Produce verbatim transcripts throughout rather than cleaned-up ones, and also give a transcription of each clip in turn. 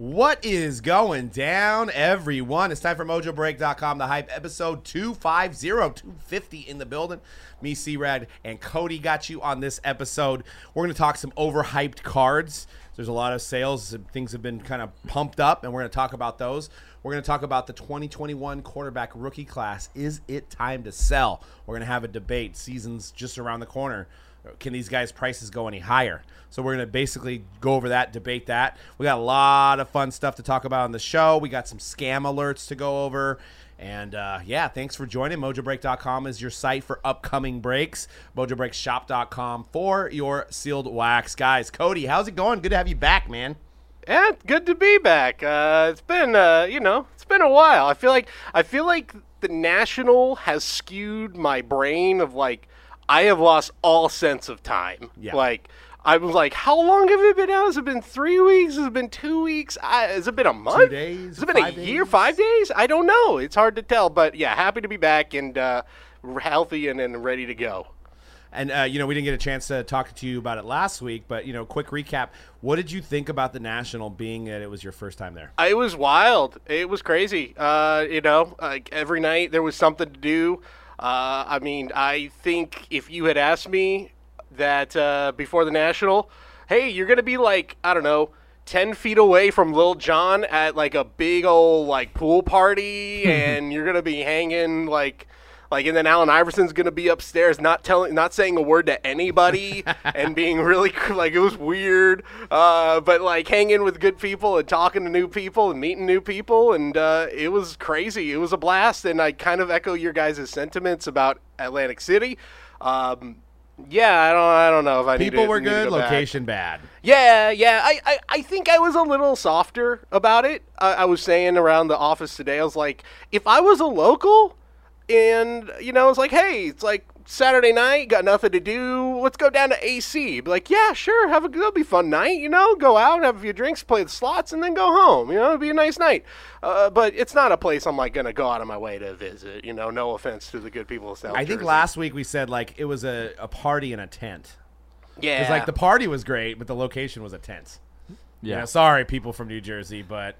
What is going down, everyone? It's time for Mojo Break dot com, The Hype, episode two fifty, two fifty in the building. Me, C-Rad, and Cody got you on this episode. We're going to talk some overhyped cards. There's a lot of sales. Things have been kind of pumped up, and we're going to talk about those. We're going to talk about the twenty twenty-one quarterback rookie class. Is it time to sell? We're going to have a debate. Season's just around the corner. Can these guys' prices go any higher? So we're going to basically go over that, debate that. We got a lot of fun stuff to talk about on the show. We got some scam alerts to go over. And, uh, yeah, thanks for joining. Mojo Break dot com is your site for upcoming breaks. Mojo Break Shop dot com for your sealed wax. Guys, Cody, how's it going? Good to have you back, man. Yeah, good to be back. Uh, it's been, uh, you know, it's been a while. I feel like I feel like the National has skewed my brain of, like, I have lost all sense of time. Yeah. Like, I was like, how long have it been out? Has it been three weeks? Has it been two weeks? I, has it been a month? Two days? Has it been a year? Days? Five days? I don't know. It's hard to tell. But, yeah, happy to be back and uh, healthy and, and ready to go. And, uh, you know, we didn't get a chance to talk to you about it last week. But, you know, quick recap. What did you think about the National being that it was your first time there? It was wild. It was crazy. Uh, you know, like every night there was something to do. Uh, I mean, I think if you had asked me that uh, before the National, hey, you're going to be like, I don't know, ten feet away from Lil Jon at like a big old like pool party and you're going to be hanging like like and then Allen Iverson's going to be upstairs not telling not saying a word to anybody and being really like it was weird, uh, but like hanging with good people and talking to new people and meeting new people. And uh, it was crazy. It was a blast. And I kind of echo your guys' sentiments about Atlantic City. Um, yeah, I don't I don't know if I need to People were good, location bad. Yeah, yeah. I, I, I think I was a little softer about it. I, I was saying around the office today, I was like, if I was a local and, you know, I was like, hey, it's like Saturday night, got nothing to do, let's go down to A C. Be like, yeah, sure, have a that'll be a fun night, you know, go out, have a few drinks, play the slots, and then go home. You know, it'll be a nice night. Uh, but it's not a place I'm like gonna go out of my way to visit. You know, no offense to the good people of South Jersey. I think last week we said like it was a, a party in a tent. Yeah, because like the party was great, but the location was a tent. Yeah, you know, sorry people from New Jersey, but.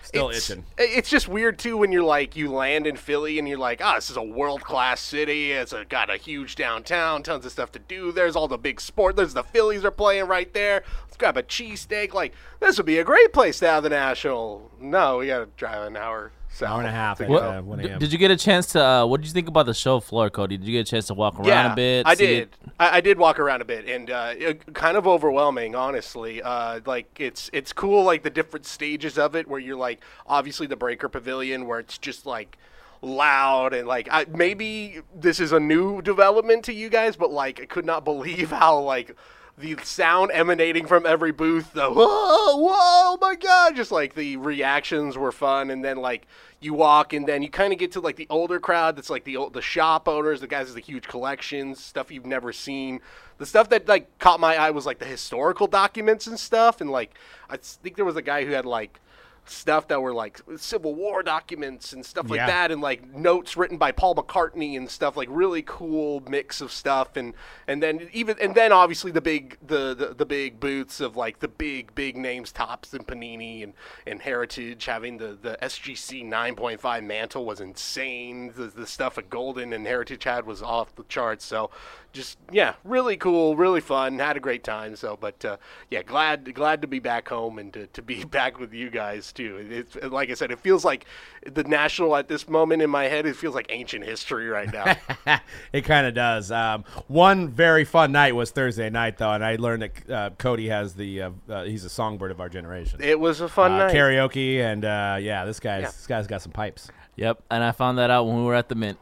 Still it's, itching. It's just weird, too, when you're like, you land in Philly and you're like, oh, this is a world-class city. It's a, got a huge downtown, tons of stuff to do. There's all the big sport. There's the Phillies are playing right there. Let's grab a cheesesteak. Like, this would be a great place to have the National. No, we got to drive an hour south. Hour and a half. At, uh, one a m Did you get a chance to, uh, what did you think about the show floor, Cody? Did you get a chance to walk around yeah, a bit? I did. I, I did walk around a bit, and uh, it, kind of overwhelming, honestly. Uh, like, it's it's cool, like, the different stages of it where you're, like, obviously the Breaker Pavilion where it's just, like, loud and, like, I, maybe this is a new development to you guys, but, like, I could not believe how, like, the sound emanating from every booth, the whoa, whoa, my God, just like the reactions were fun. And then like you walk and then you kind of get to like the older crowd that's like the old, the shop owners, the guys with the huge collections, stuff you've never seen. The stuff that like caught my eye was like the historical documents and stuff. And like I think there was a guy who had like stuff that were like Civil War documents and stuff like yeah. that, and like notes written by Paul McCartney and stuff, like really cool mix of stuff. And and then even and then obviously the big the the, the big booths of like the big big names, Topps and Panini and and Heritage, having the the S G C nine point five mantle was insane. The, the stuff at Golden and Heritage had was off the charts. So just yeah, really cool, really fun, had a great time. So but uh, yeah, glad glad to be back home and to, to be back with you guys. It's like I said, it feels like the National at this moment in my head, it feels like ancient history right now. It kind of does. Um, one very fun night was Thursday night, though, and I learned that uh, Cody has the uh, uh, he's a songbird of our generation. It was a fun uh, night. Karaoke, and uh, yeah, this guy's yeah. this guy's got some pipes. Yep, and I found that out when we were at the Mint.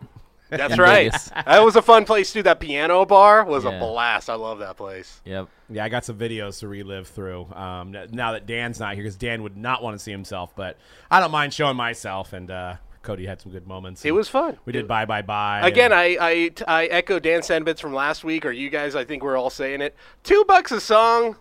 That's right. That was a fun place too. That piano bar was yeah. a blast. I love that place. Yep. Yeah, I got some videos to relive through um, now that Dan's not here, because Dan would not want to see himself, but I don't mind showing myself. And uh, Cody had some good moments. It was fun. We did it, bye, bye, bye. Again, I, I, I echo Dan's sentiments from last week, or you guys, I think we're all saying it. Two bucks a song.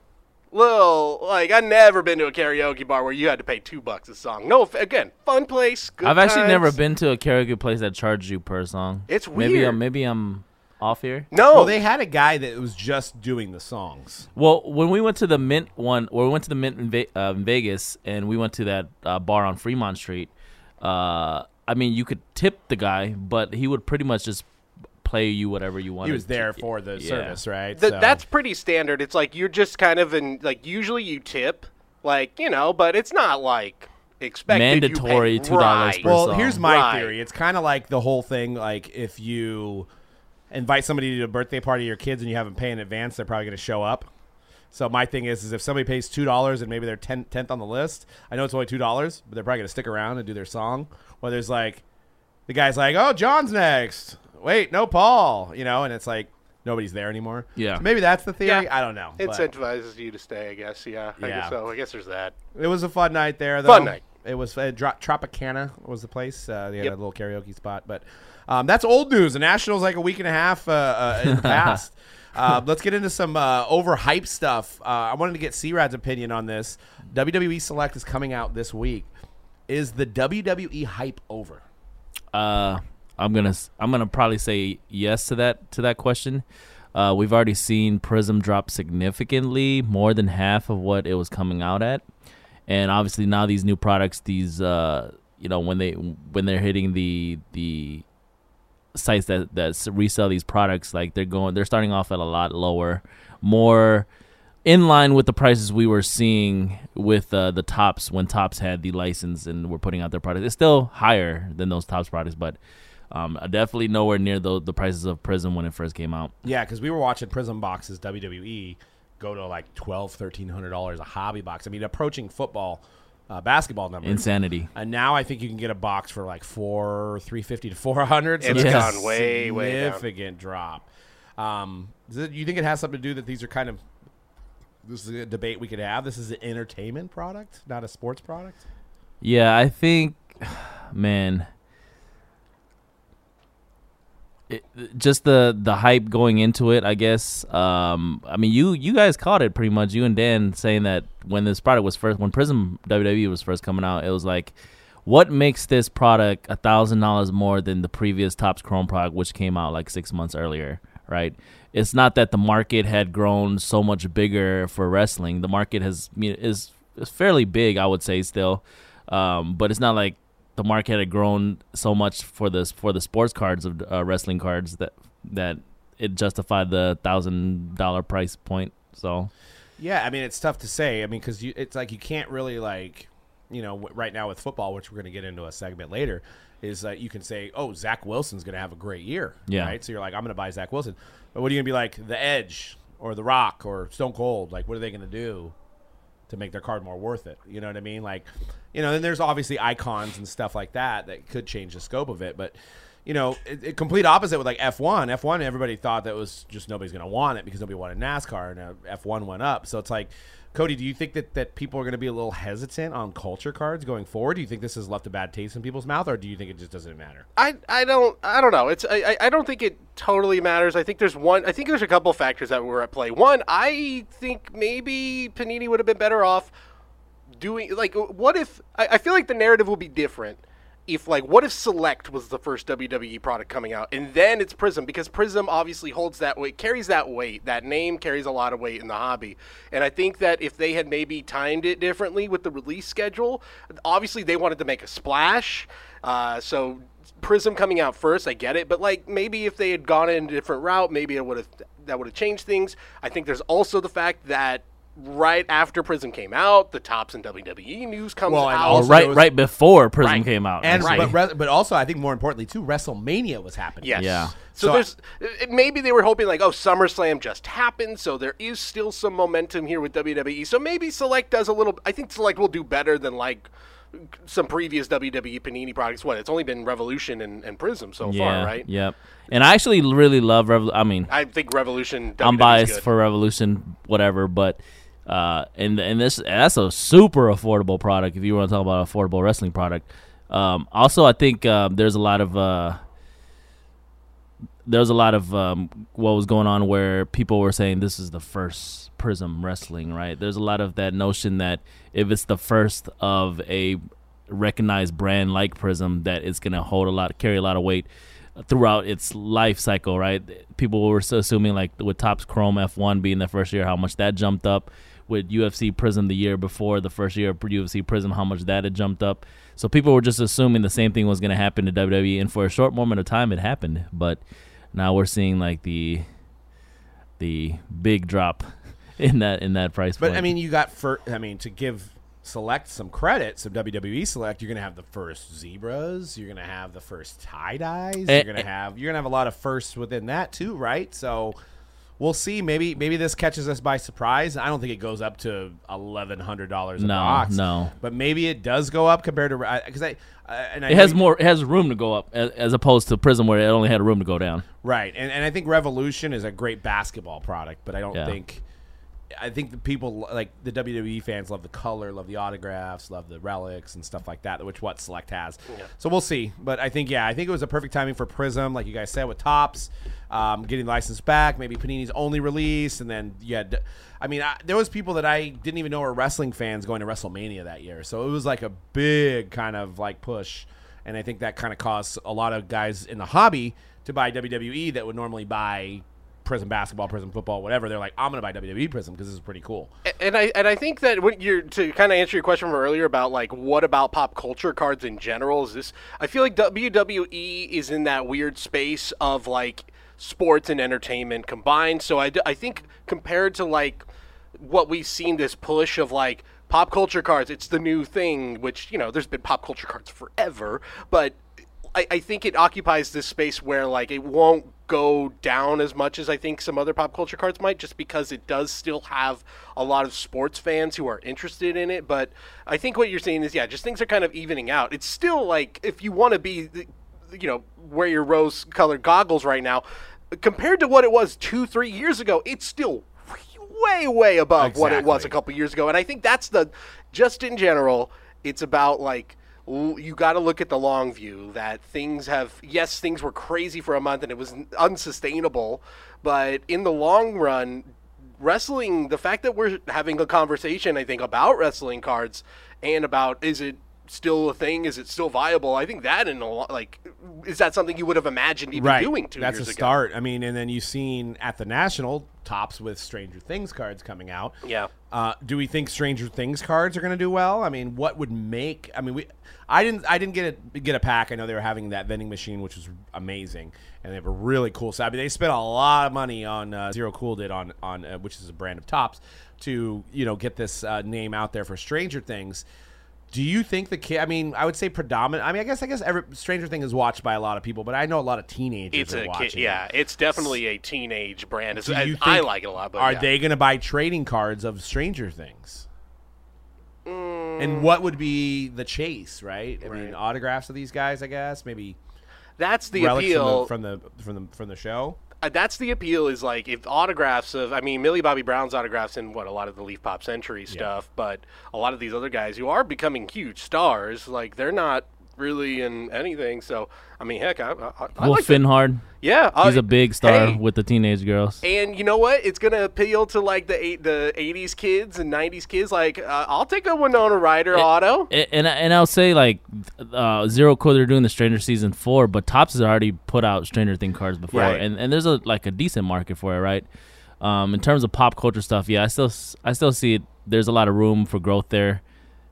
Little, like, I've never been to a karaoke bar where you had to pay two bucks a song. No, again, fun place, good I've times. Actually never been to a karaoke place that charged you per song. It's weird. Maybe I'm, maybe I'm off here? No. Well, they had a guy that was just doing the songs. Well, when we went to the Mint one, or we went to the Mint in, Ve- uh, in Vegas, and we went to that uh, bar on Fremont Street, uh, I mean, you could tip the guy, but he would pretty much just play you whatever you wanted. He was there for the yeah. service, right? The, so. That's pretty standard. It's like you're just kind of in, like, usually you tip, like, you know, but it's not like... mandatory two dollars right. per well, song. Here's my right. theory. It's kind of like the whole thing, like if you invite somebody to a birthday party of your kids and you haven't paid in advance, they're probably going to show up. So my thing is, is if somebody pays two dollars and maybe they're tenth on the list, I know it's only two dollars, but they're probably going to stick around and do their song. Or there's like, the guy's like, oh, John's next. Wait, no, Paul. You know, and it's like, nobody's there anymore. Yeah. So maybe that's the theory. Yeah. I don't know. It incentivizes you to stay, I guess. Yeah. I yeah. guess so. I guess there's that. It was a fun night there, though. Fun night. It was uh, Tropicana was the place. Uh, they had yep. a little karaoke spot. But um, that's old news. The Nationals like a week and a half uh, uh, in the past. uh, let's get into some uh, overhyped stuff. Uh, I wanted to get C-Rad's opinion on this. W W E Select is coming out this week. Is the W W E hype over? Uh, I'm gonna I'm gonna probably say yes to that to that question. Uh, we've already seen Prism drop significantly more than half of what it was coming out at. And obviously now these new products, these uh, you know when they when they're hitting the the sites that, that resell these products, like they're going they're starting off at a lot lower, more in line with the prices we were seeing with uh, the Topps when Topps had the license and were putting out their products. It's still higher than those Topps products, but Um, definitely nowhere near the the prices of Prism when it first came out. Yeah, because we were watching Prism boxes, W W E, go to like twelve hundred dollars, thirteen hundred dollars a hobby box. I mean, approaching football, uh, basketball numbers. Insanity. And now I think you can get a box for like four, three hundred fifty dollars to four hundred dollars. So it's yes. gone way, way down. Significant drop. Um, do you think it has something to do that these are kind of – this is a debate we could have. This is an entertainment product, not a sports product? Yeah, I think – man – It, just the, the hype going into it, I guess. Um, I mean, you, you guys caught it pretty much. You and Dan saying that when this product was first, when Prism W W E was first coming out, it was like, what makes this product a thousand dollars more than the previous Topps Chrome product, which came out like six months earlier, right? It's not that the market had grown so much bigger for wrestling. The market has I mean, is is fairly big, I would say still, um, but it's not like the market had grown so much for this for the sports cards of uh, wrestling cards that that it justified the thousand dollar price point. So, yeah, I mean it's tough to say. I mean because it's like you can't really like you know w- right now with football, which we're going to get into a segment later, is that uh, you can say, oh, Zach Wilson's going to have a great year, yeah. right? So you're like, I'm going to buy Zach Wilson, but what are you going to be like, The Edge or The Rock or Stone Cold? Like, what are they going to do to make their card more worth it? You know what I mean? Like, you know, then there's obviously icons and stuff like that that could change the scope of it. But, you know, it, it complete opposite with like F one. F one, everybody thought that was just nobody's going to want it because nobody wanted NASCAR, and F one went up. So it's like, Cody, do you think that, that people are going to be a little hesitant on culture cards going forward? Do you think this has left a bad taste in people's mouth, or do you think it just doesn't matter? I, I don't I don't know. It's I, I don't think it totally matters. I think there's one. I think there's a couple of factors that were at play. One, I think maybe Panini would have been better off doing like what if I, I feel like the narrative will be different if like what if Select was the first W W E product coming out and then it's Prism, because Prism obviously holds that weight, carries that weight, that name carries a lot of weight in the hobby. And I think that if they had maybe timed it differently with the release schedule, obviously they wanted to make a splash. Uh, so Prism coming out first, I get it. But like maybe if they had gone in a different route, maybe it would have that would have changed things. I think there's also the fact that right after Prism came out, the Topps and W W E news comes well, and out. Right, was, right before Prism right. came out, and right. but, but also I think more importantly too, WrestleMania was happening. Yes. Yeah. So, so there's I, maybe they were hoping like, oh, SummerSlam just happened, so there is still some momentum here with W W E. So maybe Select does a little. I think Select will do better than like some previous W W E Panini products. What? It's only been Revolution and, and Prism so yeah, far, right? Yep. And I actually really love Revolution. I mean, I think Revolution. W W E's I'm biased good. for Revolution, whatever, but. Uh, and and this that's a super affordable product if you want to talk about affordable wrestling product. Um, also, I think uh, there's a lot of uh, there's a lot of um, what was going on where people were saying this is the first Prism wrestling, right? There's a lot of that notion that if it's the first of a recognized brand like Prism, that it's gonna hold a lot, carry a lot of weight. throughout its life cycle, right? People were assuming, like, with Topps Chrome F one being the first year, how much that jumped up. With U F C Prism the year before, the first year of U F C Prism, how much that had jumped up. So people were just assuming the same thing was going to happen to W W E, and for a short moment of time, it happened. But now we're seeing, like, the the big drop in that in that price point. But I mean, you got for I mean to give Select some credit, some W W E Select. You're going to have the first zebras. You're going to have the first tie dyes. You're going to have you're going to have a lot of firsts within that too, right? So we'll see. Maybe maybe this catches us by surprise. I don't think it goes up to eleven hundred dollars a no, box. No, But maybe it does go up compared to – because I, I, and I it has more. It has room to go up as, as opposed to Prism where it only had room to go down. Right, and, and I think Revolution is a great basketball product, but I don't yeah. think – I think the people – like the W W E fans love the color, love the autographs, love the relics and stuff like that, which what Select has. Yeah. So we'll see. But I think, yeah, I think it was a perfect timing for Prism, like you guys said, with Topps. Um, getting the license back, maybe Panini's only release, and then yeah, I mean, I, there was people that I didn't even know were wrestling fans going to WrestleMania that year, so it was like a big kind of like push, and I think that kind of caused a lot of guys in the hobby to buy W W E that would normally buy Prism basketball, Prism football, whatever. They're like, I'm gonna buy W W E Prism because this is pretty cool. And I and I think that when you're to kind of answer your question from earlier about like what about pop culture cards in general is this? I feel like W W E is in that weird space of like sports and entertainment combined. So I, d- I think compared to like what we've seen this push of like pop culture cards, it's the new thing, which, you know, there's been pop culture cards forever, but I, I think it occupies this space where like it won't go down as much as I think some other pop culture cards might, just because it does still have a lot of sports fans who are interested in it. But I think what you're saying is, yeah, just things are kind of evening out. It's still like, if you want to be, you know, wear your rose colored goggles right now compared to what it was two three years ago, it's still way way above exactly. what it was a couple years ago. And I think that's the just in general, it's about like you got to look at the long view, that things have yes things were crazy for a month and it was unsustainable, but in the long run, wrestling, the fact that we're having a conversation I think about wrestling cards and about is it still a thing, is it still viable, I think that in a lot, like, is that something you would have imagined even right. doing two that's years a ago? Start I mean, and then you've seen at the National Topps with Stranger Things cards coming out. Yeah uh do we think Stranger Things cards are going to do well? I mean, what would make I mean we I didn't I didn't get a get a pack. I know they were having that vending machine, which was amazing, and they have a really cool side. I mean, they spent a lot of money on uh, Zero Cool did on on uh, which is a brand of Topps, to, you know, get this uh, name out there for Stranger Things. Do you think the kid? I mean, I would say predominant. I mean, I guess I guess every Stranger Thing is watched by a lot of people, but I know a lot of teenagers it's are a watching. Kid, yeah, it. It's definitely a teenage brand. It's, I, I like it a lot. But are yeah. they going to buy trading cards of Stranger Things? Mm. And what would be the chase? Right? I right. mean, autographs of these guys. I guess maybe that's the appeal from the from the from the, from the show. That's the appeal, is like if autographs of, I mean, Millie Bobby Brown's autographs in what a lot of the Leaf Pop Century stuff, yeah. but a lot of these other guys who are becoming huge stars, like they're not really in anything. So, I mean, heck, I, I, I Wolf like Finhard. Yeah, uh, he's a big star hey, with the teenage girls. And you know what? It's gonna appeal to like the eight, the eighties kids and nineties kids. Like, uh, I'll take a Winona Ryder and, auto. And, and and I'll say like uh, Zero Cool, they're doing the Stranger season four, but Topps has already put out Stranger Thing cards before, right. and and there's a like a decent market for it, right? Um, in terms of pop culture stuff, yeah, I still I still see it. There's a lot of room for growth there.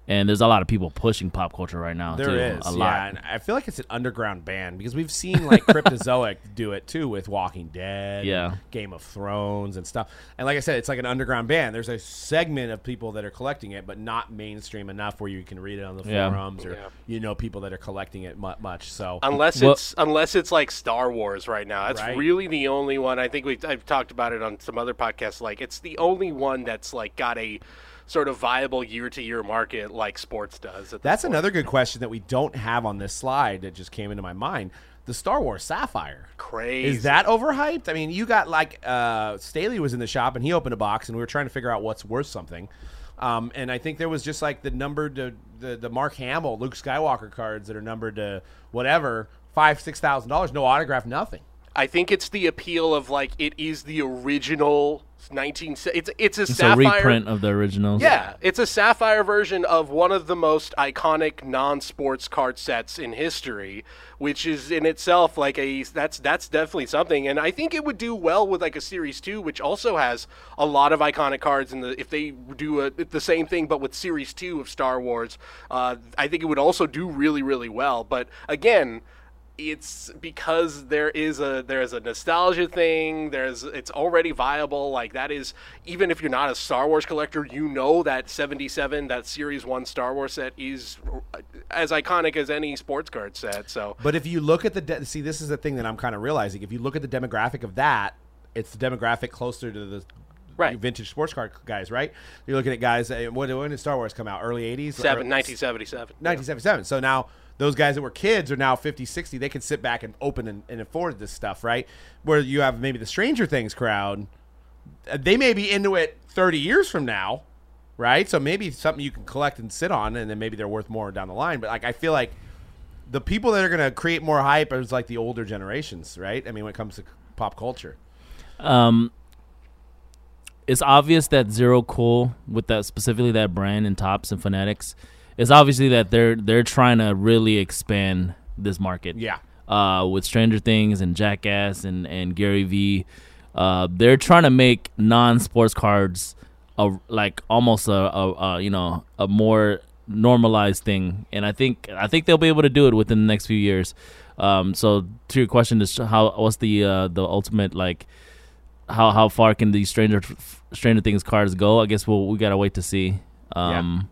And there's a lot of people pushing pop culture right now. There too, is, a lot. yeah. And I feel like it's an underground band because we've seen like Cryptozoic do it too with Walking Dead, yeah. Game of Thrones and stuff. And like I said, it's like an underground band. There's a segment of people that are collecting it, but not mainstream enough where you can read it on the yeah. forums or yeah. you know people that are collecting it much. So unless it's well, unless it's like Star Wars right now, that's right? really the only one. I think we I've talked about it on some other podcasts. Like it's the only one that's like got a sort of viable year-to-year market like sports does. That's another good question that we don't have on this slide that just came into my mind. The Star Wars Sapphire. Crazy. Is that overhyped? I mean, you got like uh, Staley was in the shop and he opened a box and we were trying to figure out what's worth something. Um, and I think there was just like the numbered to, the, the Mark Hamill, Luke Skywalker cards that are numbered to whatever, five thousand dollars, six thousand dollars, no autograph, nothing. I think it's the appeal of like it is the original It's nineteen. It's it's a it's sapphire, a reprint of the original. Yeah, it's a sapphire version of one of the most iconic non-sports card sets in history, which is in itself like a that's that's definitely something. And I think it would do well with like a series two, which also has a lot of iconic cards. And the, if they do a, the same thing but with series two of Star Wars, uh, I think it would also do really really well. But again, it's because there is a there's a nostalgia thing. There's it's already viable. Like that is, even if you're not a Star Wars collector, you know that seventy-seven, that series one Star Wars set is as iconic as any sports card set. So, but if you look at the de see, this is the thing that I'm kind of realizing. If you look at the demographic of that, it's the demographic closer to the right vintage sports card guys, right? You're looking at guys. When, when did Star Wars come out? Early eighties. Seven, nineteen seventy-seven. nineteen seventy-seven. Yeah. So now, those guys that were kids are now fifty, sixty. They can sit back and open and, and afford this stuff, right? Where you have maybe the Stranger Things crowd, they may be into it thirty years from now, right? So maybe something you can collect and sit on, and then maybe they're worth more down the line. But like, I feel like the people that are going to create more hype is like the older generations, right? I mean, when it comes to pop culture. Um, it's obvious that Zero Cool, with that specifically that brand and Topps and Fanatics, it's obviously that they're they're trying to really expand this market. Yeah. Uh, with Stranger Things and Jackass and, and Gary Vee, uh, they're trying to make non-sports cards a, like almost a, a, a you know a more normalized thing, and I think I think they'll be able to do it within the next few years. Um, so to your question is how what's the uh, the ultimate like how how far can these Stranger Stranger Things cards go? I guess we'll, we gotta wait to see. Um, yeah.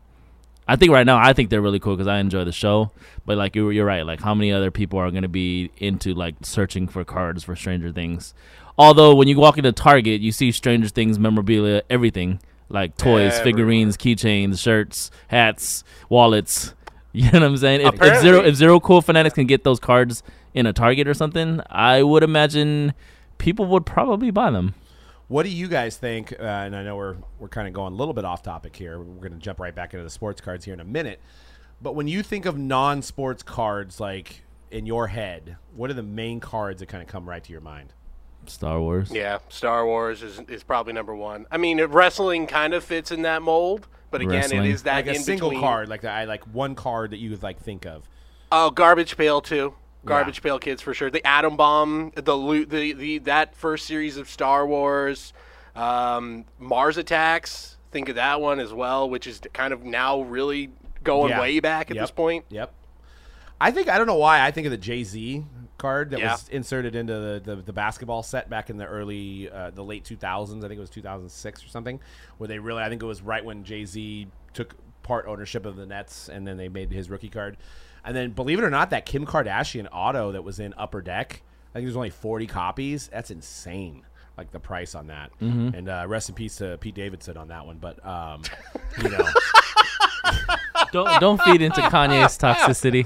I think right now, I think they're really cool because I enjoy the show. But like you're, you're right, like how many other people are going to be into like searching for cards for Stranger Things? Although when you walk into Target, you see Stranger Things memorabilia, everything like toys, everywhere. Figurines, keychains, shirts, hats, wallets. You know what I'm saying? If, if Zero, if Zero Cool Fanatics can get those cards in a Target or something, I would imagine people would probably buy them. What do you guys think? Uh, and I know we're we're kind of going a little bit off topic here. We're going to jump right back into the sports cards here in a minute. But when you think of non-sports cards, like in your head, what are the main cards that kind of come right to your mind? Star Wars. Yeah, Star Wars is is probably number one. I mean, wrestling kind of fits in that mold, but again, wrestling. It is that like a in single between. Card, like the, I like one card that you would like think of. Oh, Garbage Pail too. Garbage yeah. Pail Kids for sure. The Atom Bomb, the loot, the, the that first series of Star Wars, um, Mars Attacks. Think of that one as well, which is kind of now really going yeah. way back at yep. this point. Yep. I think I don't know why I think of the Jay Z card that yeah. was inserted into the, the the basketball set back in the early uh, the late two thousands. I think it was two thousand six or something, where they really I think it was right when Jay Z took part ownership of the Nets, and then they made his rookie card. And then, believe it or not, that Kim Kardashian auto that was in Upper Deck, I think there's only forty copies. That's insane, like the price on that. Mm-hmm. And uh, rest in peace to Pete Davidson on that one. But, um, you know. don't, don't feed into Kanye's toxicity.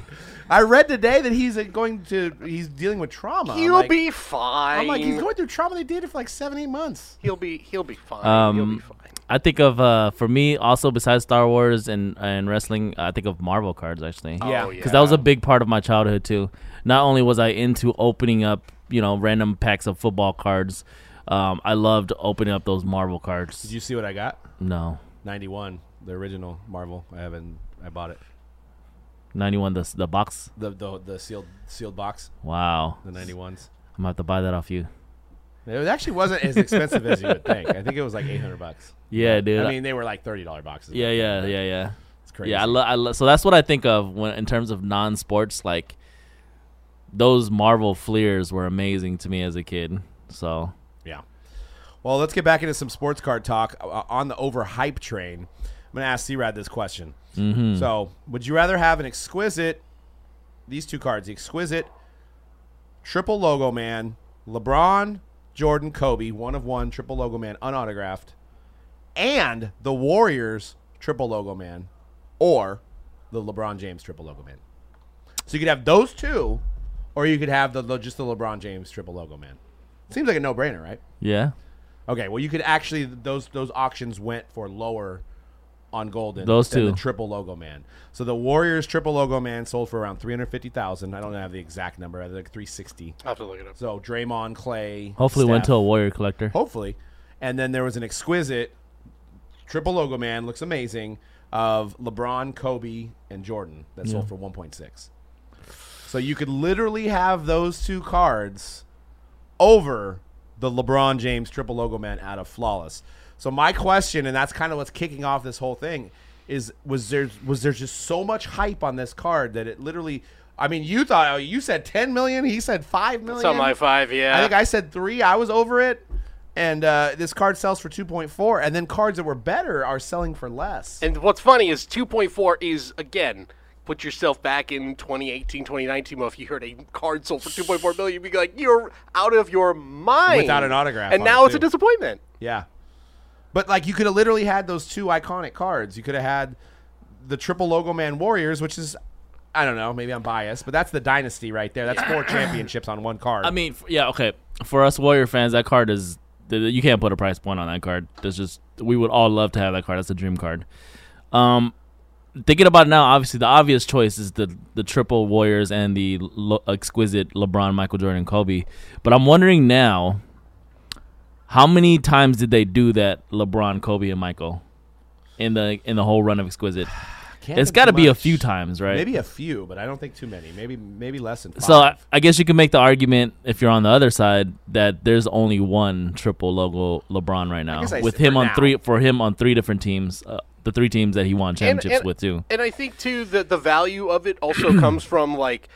I read today that he's going to he's dealing with trauma. He'll like, be fine. I'm like, he's going through trauma. They did it for like seven, eight months. He'll be he'll be fine. Um, he'll be fine. I think of uh, for me also besides Star Wars and and wrestling, I think of Marvel cards actually. Yeah, because oh, yeah. that was a big part of my childhood too. Not only was I into opening up, you know, random packs of football cards, um, I loved opening up those Marvel cards. Did you see what I got? No. ninety-one, the original Marvel. I haven't. I bought it. ninety-one, the the box, the the, the sealed sealed box. Wow, the ninety-ones. I'm gonna have to buy that off you. It actually wasn't as expensive as you would think. I think it was like eight hundred bucks. Yeah, dude. I mean, they were like thirty dollar boxes. Yeah, yeah, yeah, yeah. It's crazy. Yeah, I lo- I lo- so that's what I think of when in terms of non-sports. Like those Marvel fleers were amazing to me as a kid. So yeah. Well, let's get back into some sports card talk uh, on the overhype train. I'm going to ask C-Rad this question. Mm-hmm. So, would you rather have an exquisite, these two cards, the exquisite, triple logo man, LeBron, Jordan, Kobe, one of one, triple logo man, unautographed, and the Warriors, triple logo man, or the LeBron James triple logo man? So, you could have those two, or you could have the just the LeBron James triple logo man. Seems like a no-brainer, right? Yeah. Okay, well, you could actually, those those auctions went for lower on Golden, those two, the triple logo man. So the Warriors triple logo man sold for around three hundred fifty thousand. I don't have the exact number. I think three sixty. I have to look it up. So Draymond, Clay, hopefully Steph. Went to a Warrior collector. Hopefully, And then there was an exquisite triple logo man, looks amazing, of LeBron, Kobe, and Jordan that yeah. sold for one point six. So you could literally have those two cards over the LeBron James triple logo man out of Flawless. So my question, and that's kind of what's kicking off this whole thing, is was there was there just so much hype on this card that it literally, I mean, you thought, you said ten million, he said five million. Something like five, yeah. I think I said three, I was over it. And uh, this card sells for two point four, and then cards that were better are selling for less. And what's funny is two point four is, again, put yourself back in twenty eighteen, twenty nineteen. Well, if you heard a card sold for two point four million, you'd be like, you're out of your mind. Without an autograph. And now it's a disappointment. Yeah. But, like, you could have literally had those two iconic cards. You could have had the triple logo man Warriors, which is... I don't know. Maybe I'm biased, but that's the dynasty right there. That's four championships on one card. I mean, yeah, okay. For us Warrior fans, that card is you can't put a price point on that card. There's just we would all love to have that card. That's a dream card. Um, thinking about it now, obviously the obvious choice is the the triple Warriors and the lo- exquisite LeBron, Michael Jordan, Kobe. But I'm wondering now, how many times did they do that? LeBron, Kobe, and Michael in the in the whole run of exquisite. Can't it's got to be a few times, right? Maybe a few, but I don't think too many. Maybe maybe less than five. So I, I guess you can make the argument, if you're on the other side, that there's only one triple logo LeBron right now, I I with him on now. three for him on three different teams, uh, the three teams that he won championships and, and, with too. And I think too that the value of it also comes from like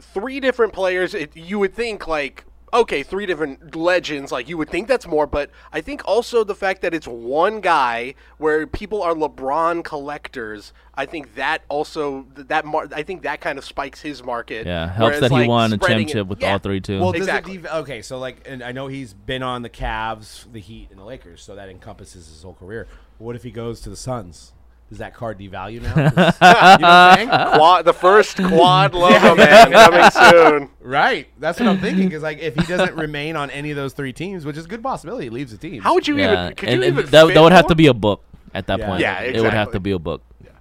three different players. It, you would think like. Okay, three different legends, like you would think that's more, but I think also the fact that it's one guy where people are LeBron collectors, I think that also that mar- I think that kind of spikes his market. Yeah, helps that like he won a championship it. with yeah. all three too. Well, exactly. Does it dev- okay, so like and I know he's been on the Cavs, the Heat, and the Lakers, so that encompasses his whole career. What if he goes to the Suns? Does that card devalue now? You know what I'm saying? Quad, the first quad logo, man, coming soon. Right. That's what I'm thinking. Because like, if he doesn't remain on any of those three teams, which is a good possibility, he leaves the team. How would you yeah. even? Could and, you and even? That, that would have to be a book at that yeah. point. Yeah, exactly. It would have to be a book. Yeah.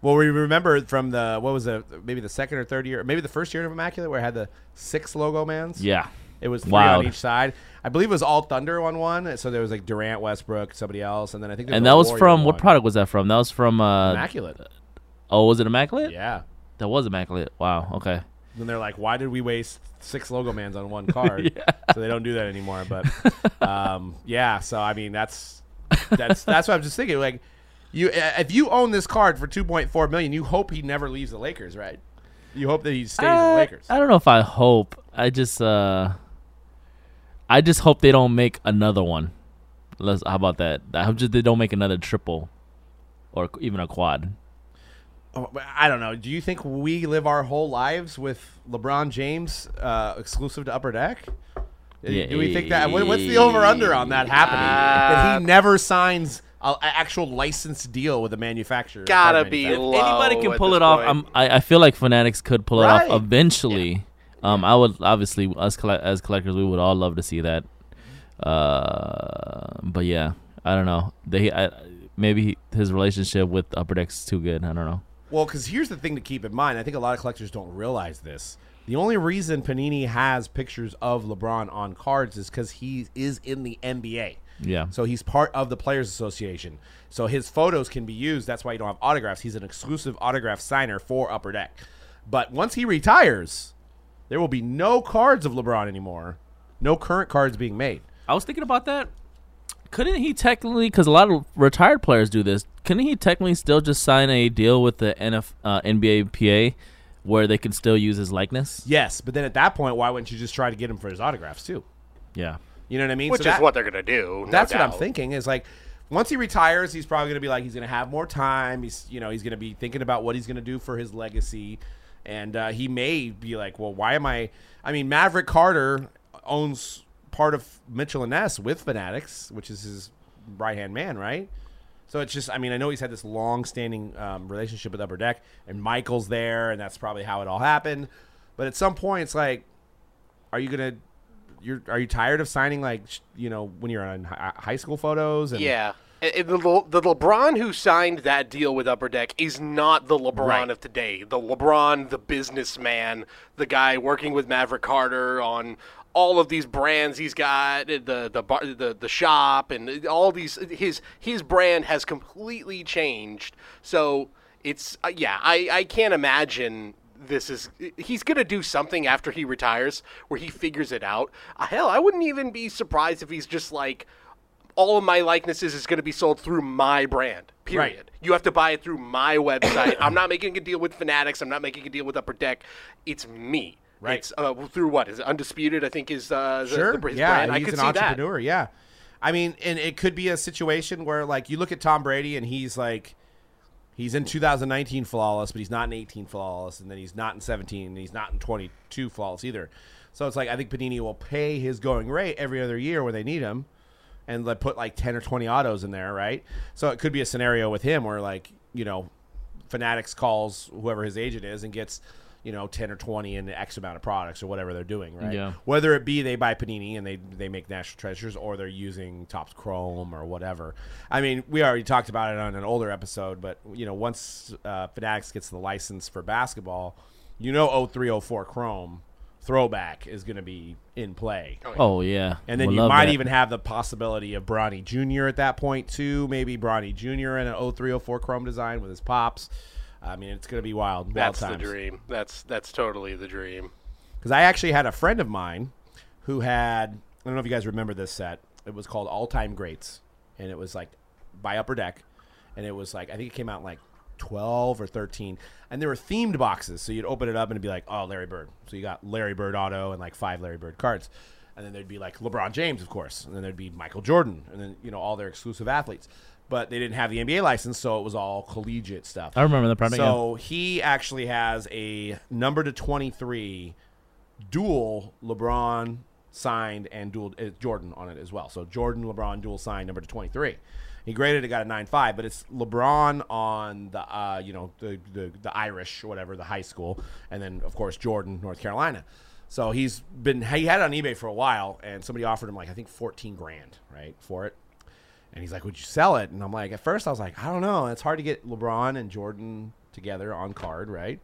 Well, we remember from the what was the maybe the second or third year, maybe the first year of Immaculate, where it had the six logo mans. Yeah. It was three Wild. on each side. I believe it was all Thunder on one. So there was like Durant, Westbrook, somebody else, and then I think. There was and that was from one. What product was that from? That was from uh, Immaculate. Oh, was it Immaculate? Yeah, that was Immaculate. Wow. Okay. Then they're like, why did we waste six logo mans on one card? yeah. So they don't do that anymore. But um, yeah. So I mean, that's that's that's what I'm just thinking. Like, you if you own this card for two point four million dollars, you hope he never leaves the Lakers, right? You hope that he stays I, in the Lakers. I don't know if I hope. I just. Uh, I just hope they don't make another one. Let's, how about that? I hope just they don't make another triple or even a quad. Oh, I don't know. Do you think we live our whole lives with LeBron James uh, exclusive to Upper Deck? Yeah, Do we think that? What's the over-under on that happening? Uh, that he never signs an actual licensed deal with a manufacturer. Gotta be low. If anybody can pull it off, I'm, I, I feel like Fanatics could pull right. it off eventually. Yeah. Um, I would obviously us coll- as collectors, we would all love to see that. Uh, but yeah, I don't know. They I, maybe he, his relationship with Upper Deck is too good. I don't know. Well, because here's the thing to keep in mind. I think a lot of collectors don't realize this. The only reason Panini has pictures of LeBron on cards is because he is in the N B A. Yeah. So he's part of the Players Association. So his photos can be used. That's why you don't have autographs. He's an exclusive autograph signer for Upper Deck. But once he retires. There will be no cards of LeBron anymore. No current cards being made. I was thinking about that. Couldn't he technically, because a lot of retired players do this, couldn't he technically still just sign a deal with the N F, uh, N B A P A where they could still use his likeness? Yes, but then at that point, why wouldn't you just try to get him for his autographs too? Yeah. You know what I mean? Which so is that, what they're going to do. That's no what doubt. I'm thinking is like, once he retires, he's probably going to be like, he's going to have more time. He's, you know, he's going to be thinking about what he's going to do for his legacy. And uh, he may be like, well, why am I? I mean, Maverick Carter owns part of Mitchell and Ness with Fanatics, which is his right-hand man, right? So it's just, I mean, I know he's had this long-standing um, relationship with Upper Deck, and Michael's there, and that's probably how it all happened. But at some point, it's like, are you gonna? You're are you tired of signing like, you know, when you're on high school photos? And, yeah. It, the, Le, the LeBron who signed that deal with Upper Deck is not the LeBron right. of today. The LeBron, the businessman, the guy working with Maverick Carter on all of these brands he's got, the the bar, the, the shop, and all these. His his brand has completely changed. So it's uh, yeah, I, I can't imagine. This is he's going to do something after he retires where he figures it out. Hell, I wouldn't even be surprised if he's just like, all of my likenesses is going to be sold through my brand, period. Right. You have to buy it through my website. I'm not making a deal with Fanatics. I'm not making a deal with Upper Deck. It's me. Right. It's uh, through what? Is it Undisputed, I think, is uh, the, sure. the, his yeah, brand. He's I could an see entrepreneur, that. yeah. I mean, and it could be a situation where, like, you look at Tom Brady and he's like, he's in two thousand nineteen Flawless, but he's not in eighteen Flawless, and then he's not in seventeen, and he's not in twenty-two Flawless either. So it's like, I think Panini will pay his going rate every other year when they need him, and they put like ten or twenty autos in there, right? So it could be a scenario with him where, like, you know, Fanatics calls whoever his agent is and gets, you know, ten or twenty in X amount of products or whatever they're doing, right? Yeah. Whether it be they buy Panini and they, they make National Treasures, or they're using Topps Chrome or whatever. I mean, we already talked about it on an older episode, but, you know, once uh, Fanatics gets the license for basketball, you know, oh three oh four Chrome throwback is going to be in play. Oh, yeah. And then we'll you might that. even have the possibility of Bronny Junior at that point, too. Maybe Bronny Junior in an oh three oh four Chrome design with his pops. I mean, it's going to be wild. wild that's times. the dream. That's that's totally the dream. Because I actually had a friend of mine who had, I don't know if you guys remember this set. It was called All Time Greats, and it was like by Upper Deck, and it was like, I think it came out in like twelve or thirteen, and there were themed boxes. So you'd open it up and it'd be like, oh, Larry Bird. So you got Larry Bird auto and like five Larry Bird cards, and then there'd be like LeBron James, of course, and then there'd be Michael Jordan, and then, you know, all their exclusive athletes. But they didn't have the N B A license, so it was all collegiate stuff. I remember the product. So yeah. He actually has a number to twenty-three dual LeBron signed and dual uh, Jordan on it as well. So Jordan, LeBron, dual signed, number to twenty-three. He graded it, got a nine five, but it's LeBron on the uh, you know the, the the Irish or whatever, the high school, and then of course Jordan, North Carolina. So he's been he had it on eBay for a while, and somebody offered him like I think fourteen grand right for it. And he's like, would you sell it? And I'm like, at first I was like, I don't know. It's hard to get LeBron and Jordan together on card, right?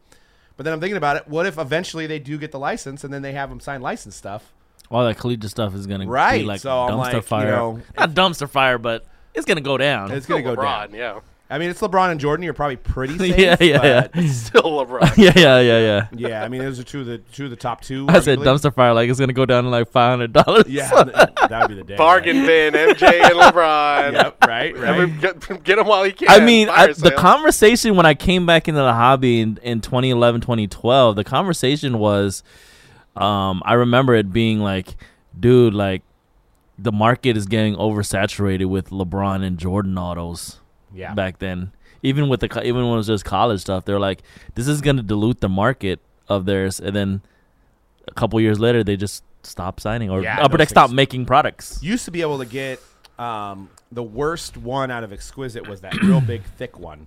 But then I'm thinking about it. What if eventually they do get the license and then they have them sign license stuff? All that collegiate stuff is going right. to be like so dumpster I'm like, fire. You know, Not dumpster fire, but it's going to go down. It's going to go LeBron, down. Yeah. I mean, it's LeBron and Jordan. You're probably pretty safe. yeah, yeah, but yeah. It's still LeBron. yeah, yeah, yeah, yeah. Yeah, I mean, those are two of the two of the top two. I arguably. said dumpster fire. Like, it's going to go down to like five hundred dollars. Yeah, that would be the day. Bargain right? bin, M J and LeBron. Yep, right, right. I mean, get, get him while he can. I mean, I, the conversation when I came back into the hobby in, in twenty eleven, twenty twelve, the conversation was, um, I remember it being like, dude, like, the market is getting oversaturated with LeBron and Jordan autos. Yeah. Back then, even with the even when it was just college stuff, they're like, "This is going to dilute the market of theirs." And then a couple years later, they just stopped signing, or yeah, Upper Deck stopped making products. Used to be able to get um, the worst one out of Exquisite was that real big thick one,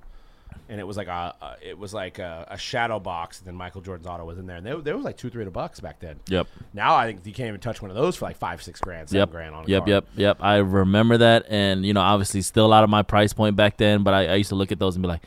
and it was like a, a it was like a, a shadow box. And then Michael Jordan's auto was in there, and they, they was like two, three hundred bucks back then. Yep. Now I think you can't even touch one of those for like five, six grand, seven yep. grand on. A yep, card. yep, yep. I remember that, and you know, obviously, still out of my price point back then. But I, I used to look at those and be like,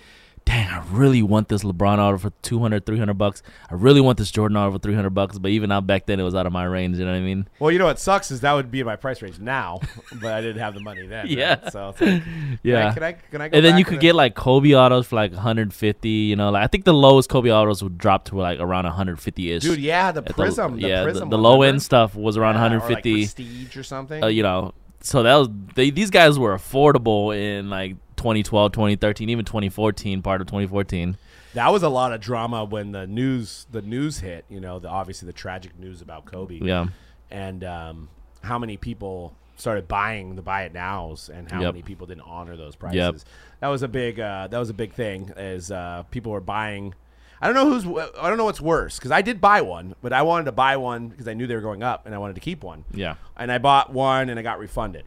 "Dang, I really want this LeBron auto for two hundred, three hundred bucks. I really want this Jordan auto for three hundred bucks." But even out back then, it was out of my range. You know what I mean? Well, you know what sucks is that would be in my price range now, but I didn't have the money then. Yeah. Right? So, it's like, yeah. Can I? Can I? Go and then you could get like Kobe autos for like one hundred fifty. You know, like I think the lowest Kobe autos would drop to like around one hundred fifty ish. Dude, yeah, the prism. The, the yeah, prism the, the low end stuff was around yeah, one hundred fifty. Or like Prestige or something. Uh, you know, so that was they, these guys were affordable in like twenty twelve, twenty thirteen, even twenty fourteen, part of twenty fourteen. That was a lot of drama when the news the news hit, you know, the obviously the tragic news about Kobe. Yeah. And um, how many people started buying the buy it nows and how yep. many people didn't honor those prices. Yep. That was a big uh, that was a big thing as uh, people were buying. I don't know who's I don't know what's worse because I did buy one, but I wanted to buy one because I knew they were going up and I wanted to keep one. Yeah. And I bought one and I got refunded.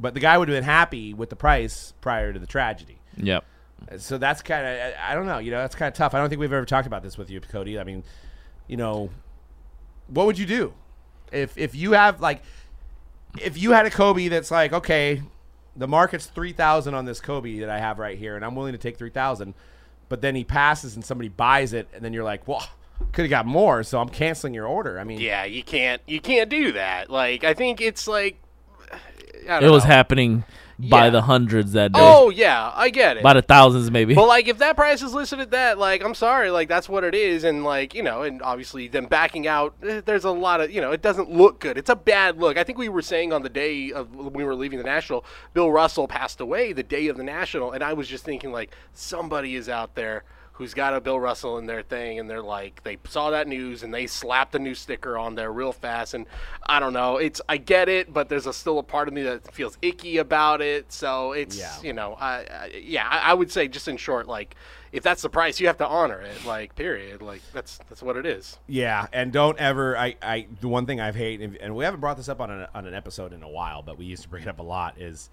But the guy would have been happy with the price prior to the tragedy. Yep. So that's kind of, I don't know, you know, that's kind of tough. I don't think we've ever talked about this with you, Cody. I mean, you know, what would you do if if you have, like, if you had a Kobe that's like, okay, The market's three thousand on this Kobe that I have right here, and I'm willing to take three thousand. But then he passes and somebody buys it, and then you're like, well, could have got more, so I'm canceling your order. I mean, yeah, you can't you can't do that. Like, I think it's like I don't it know. was happening by yeah. the hundreds that day. Oh yeah, I get it. By the thousands maybe. But like if that price is listed at that, like I'm sorry, like that's what it is, and like, you know, and obviously them backing out, there's a lot of, you know, it doesn't look good. It's a bad look. I think we were saying on the day of when we were leaving the National, Bill Russell passed away the day of the National, and I was just thinking like somebody is out there who's got a Bill Russell in their thing, and they're like, they saw that news, and they slapped a new sticker on there real fast, and I don't know, it's, I get it, but there's a, still a part of me that feels icky about it, so it's, yeah. you know, I, I yeah, I, I would say just in short, like, if that's the price, you have to honor it, like, period, like, that's that's what it is. Yeah, and don't ever, I, I the one thing I've hated, and we haven't brought this up on an, on an episode in a while, but we used to bring it up a lot, is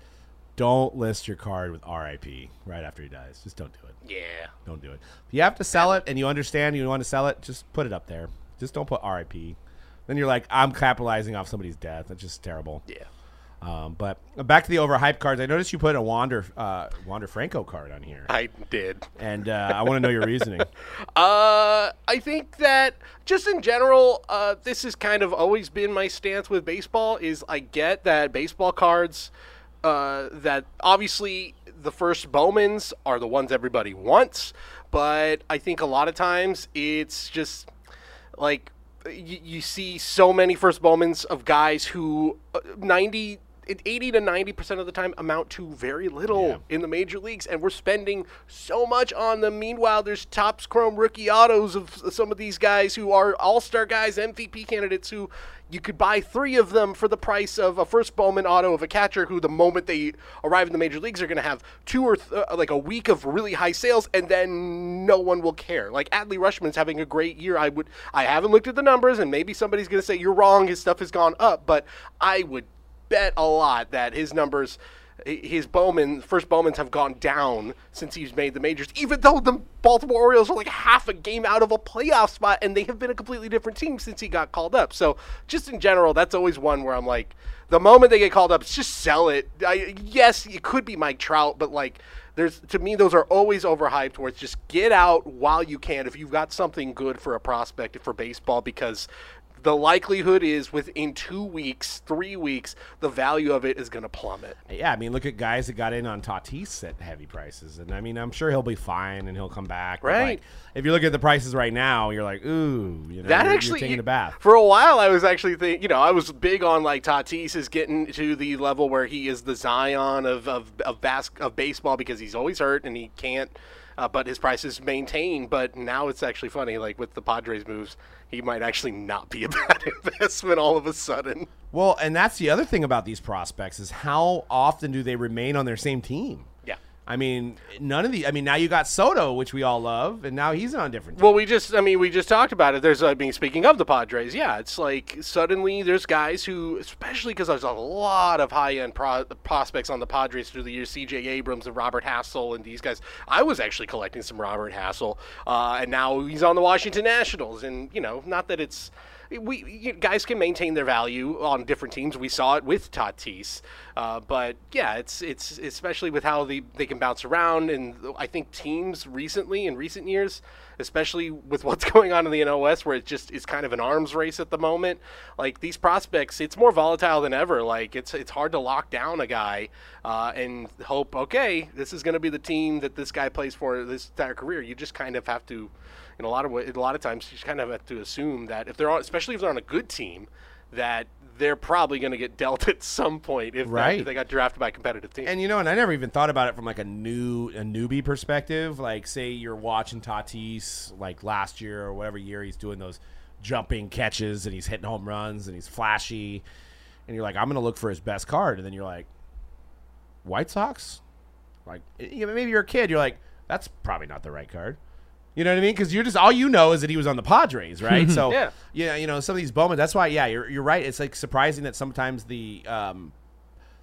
don't list your card with R I P right after he dies. Just don't do it. Yeah. Don't do it. If you have to sell it and you understand you want to sell it, just put it up there. Just don't put R I P Then you're like, I'm capitalizing off somebody's death. That's just terrible. Yeah. Um, but back to the overhyped cards. I noticed you put a Wander uh, Wander Franco card on here. I did. And uh, I want to know your reasoning. Uh, I think that just in general, uh, this has kind of always been my stance with baseball is I get that baseball cards – Uh, that obviously the first Bowmans are the ones everybody wants, but I think a lot of times it's just like you, you see so many first Bowmans of guys who ninety, eighty to ninety percent of the time amount to very little yeah. in the major leagues, and we're spending so much on them. Meanwhile, there's Topps Chrome rookie autos of some of these guys who are all-star guys, M V P candidates who you could buy three of them for the price of a first Bowman auto of a catcher who the moment they arrive in the major leagues are going to have two or th- uh, like a week of really high sales, and then no one will care. Like Adley Rushman's having a great year. I would, I haven't looked at the numbers, and maybe somebody's going to say you're wrong, his stuff has gone up, but I would bet a lot that his numbers, his Bowman, first Bowmans have gone down since he's made the majors, even though the Baltimore Orioles are like half a game out of a playoff spot, and they have been a completely different team since he got called up. So just in general, that's always one where I'm like, the moment they get called up, just sell it. I, yes, it could be Mike Trout, but like, there's, to me, those are always overhyped where it's just get out while you can if you've got something good for a prospect for baseball, because the likelihood is within two weeks, three weeks, the value of it is going to plummet. Yeah, I mean, look at guys that got in on Tatis at heavy prices. And, I mean, I'm sure he'll be fine and he'll come back. Right. Like, if you look at the prices right now, you're like, ooh, you know, that you're, actually, you're taking a bath. For a while, I was actually thinking, you know, I was big on, like, Tatis is getting to the level where he is the Zion of, of, of, bas- of baseball because he's always hurt and he can't. Uh, but his price is maintained. But now it's actually funny, like with the Padres moves, he might actually not be a bad investment all of a sudden. Well, and that's the other thing about these prospects is how often do they remain on their same team? Yeah. I mean, none of the, I mean, now you got Soto, which we all love, and now he's on a different team. Well, we just, I mean, we just talked about it. There's, I mean, speaking of the Padres, yeah, it's like suddenly there's guys who, especially because there's a lot of high-end pro- prospects on the Padres through the years, C J Abrams and Robert Hassel and these guys. I was actually collecting some Robert Hassel, uh, and now he's on the Washington Nationals, and, you know, not that it's, we you, guys can maintain their value on different teams. We saw it with Tatis, uh, but yeah, it's it's especially with how they, they can bounce around, and I think teams recently in recent years, especially with what's going on in the N L S where it just is kind of an arms race at the moment, like these prospects, it's more volatile than ever. Like it's it's hard to lock down a guy uh, and hope, okay, this is going to be the team that this guy plays for this entire career. You just kind of have to, in a lot of ways, a lot of times you just kind of have to assume that if they're on, especially if they're on a good team, that they're probably going to get dealt at some point if, right. that, if they got drafted by a competitive team. And you know, and I never even thought about it from like a new a newbie perspective. Like, say you're watching Tatis like last year or whatever year he's doing those jumping catches and he's hitting home runs and he's flashy, and you're like, I'm going to look for his best card, and then you're like, White Sox? Like, maybe you're a kid, you're like, that's probably not the right card. You know what I mean? Because you're just, all you know is that he was on the Padres, right? So, yeah. yeah, you know, some of these Bowman, that's why, yeah, you're you're right. It's like surprising that sometimes the um,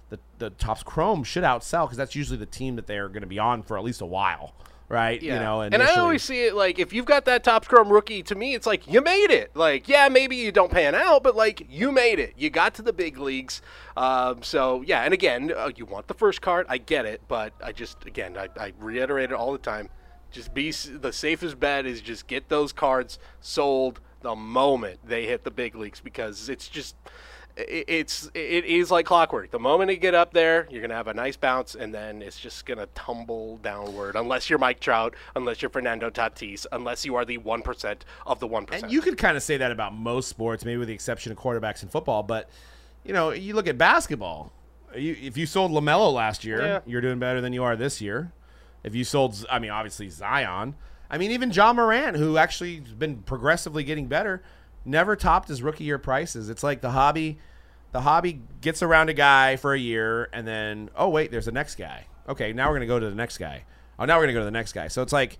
the the Topps Chrome should outsell because that's usually the team that they're going to be on for at least a while. right? Yeah. You know, initially. And I always see it like, if you've got that Topps Chrome rookie, to me, it's like, you made it. Like, yeah, maybe you don't pan out, but, like, you made it. You got to the big leagues. Um, so, yeah, and again, uh, you want the first card. I get it, but I just, again, I, I reiterate it all the time. Just be the safest bet is just get those cards sold the moment they hit the big leagues, because it's just it, it's it is like clockwork. The moment you get up there, you're gonna have a nice bounce, and then it's just gonna tumble downward. Unless you're Mike Trout, unless you're Fernando Tatis, unless you are the one percent of the one percent. And you could kind of say that about most sports, maybe with the exception of quarterbacks in football. But you know, you look at basketball. You, if you sold LaMelo last year, yeah. you're doing better than you are this year. If you sold, I mean, obviously Zion. I mean, even Ja Morant, who actually has been progressively getting better, never topped his rookie year prices. It's like the hobby, the hobby gets around a guy for a year, and then, oh, wait, there's the next guy. Okay, now we're going to go to the next guy. Oh, now we're going to go to the next guy. So it's like,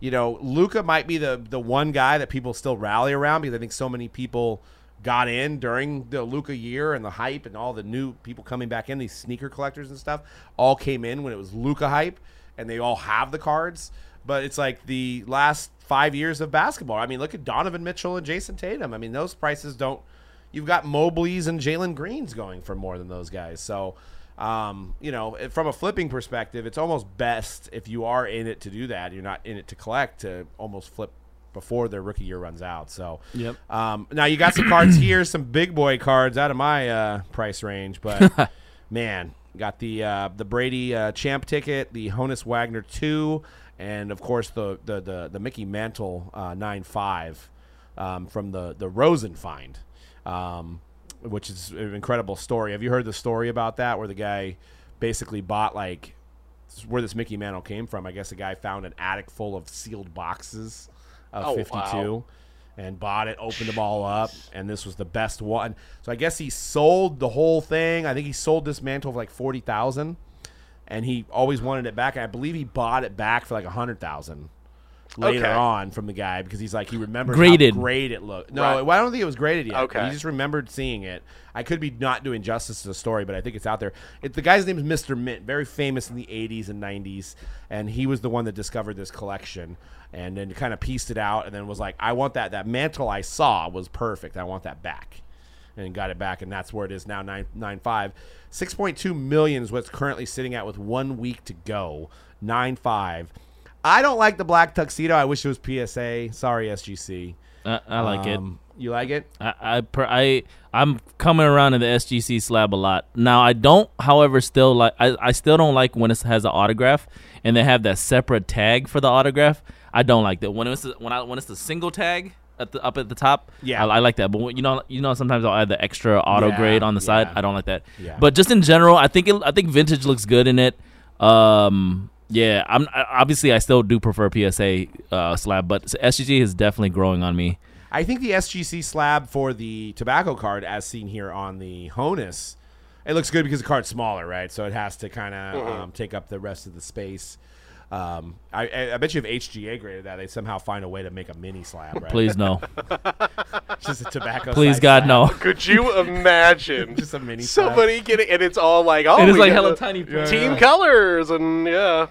you know, Luka might be the, the one guy that people still rally around, because I think so many people got in during the Luka year, and the hype and all the new people coming back in, these sneaker collectors and stuff, all came in when it was Luka hype. And they all have the cards, but it's like the last five years of basketball. I mean, look at Donovan Mitchell and Jason Tatum. I mean, those prices don't. You've got Mobley's and Jalen Green's going for more than those guys. So, um, you know, from a flipping perspective, it's almost best if you are in it to do that. You're not in it to collect, to almost flip before their rookie year runs out. So, yep. Um, now you got some cards here, some big boy cards out of my uh, price range, but man. Got the uh, the Brady uh, champ ticket, the Honus Wagner two, and of course the the the, the Mickey Mantle uh, nine five um, from the the Rosen find, um, which is an incredible story. Have you heard the story about that, where the guy basically bought, like, where this Mickey Mantle came from? I guess a guy found an attic full of sealed boxes of oh, fifty two. Wow. And bought it, opened them all up, and this was the best one. So I guess he sold the whole thing. I think he sold this Mantle for like forty thousand, and he always wanted it back. And I believe he bought it back for like a hundred thousand later okay. on from the guy, because he's like, he remembered graded. how great it looked. No, right. I don't think it was graded yet. Okay, he just remembered seeing it. I could be not doing justice to the story, but I think it's out there. It, the guy's name is Mister Mint, very famous in the eighties and nineties, and he was the one that discovered this collection. And then kind of pieced it out, and then was like, I want that. That Mantle I saw was perfect. I want that back. And got it back, and that's where it is now, nine, nine, five. six point two million dollars is what's currently sitting at with one week to go, nine five. I don't like the black tuxedo. I wish it was P S A. Sorry, S G C. Uh, I like um, it. You like it? I, I, per, I, I'm coming around to the S G C slab a lot. Now, I don't, however, still like. I, I still don't like when it has an autograph, and they have that separate tag for the autograph. I don't like that when it's the, when I when it's the single tag at the, up at the top. Yeah, I, I like that. But when, you know, you know, sometimes I'll add the extra auto yeah, grade on the yeah. side. I don't like that. Yeah. But just in general, I think it, I think vintage looks good in it. Um, yeah, I'm I, obviously I still do prefer P S A uh, slab, but S G C is definitely growing on me. I think the S G C slab for the tobacco card, as seen here on the Honus, it looks good because the card's smaller, right? So it has to kind of mm-hmm. um, take up the rest of the space. Um, I, I bet you if H G A graded that, they somehow find a way to make a mini slab, right? Please no. Just a tobacco. Please God slab. No. Could you imagine? Just a mini slab. Somebody getting, and it's all like, oh, it is like hella tiny print. Team yeah. colors and yeah.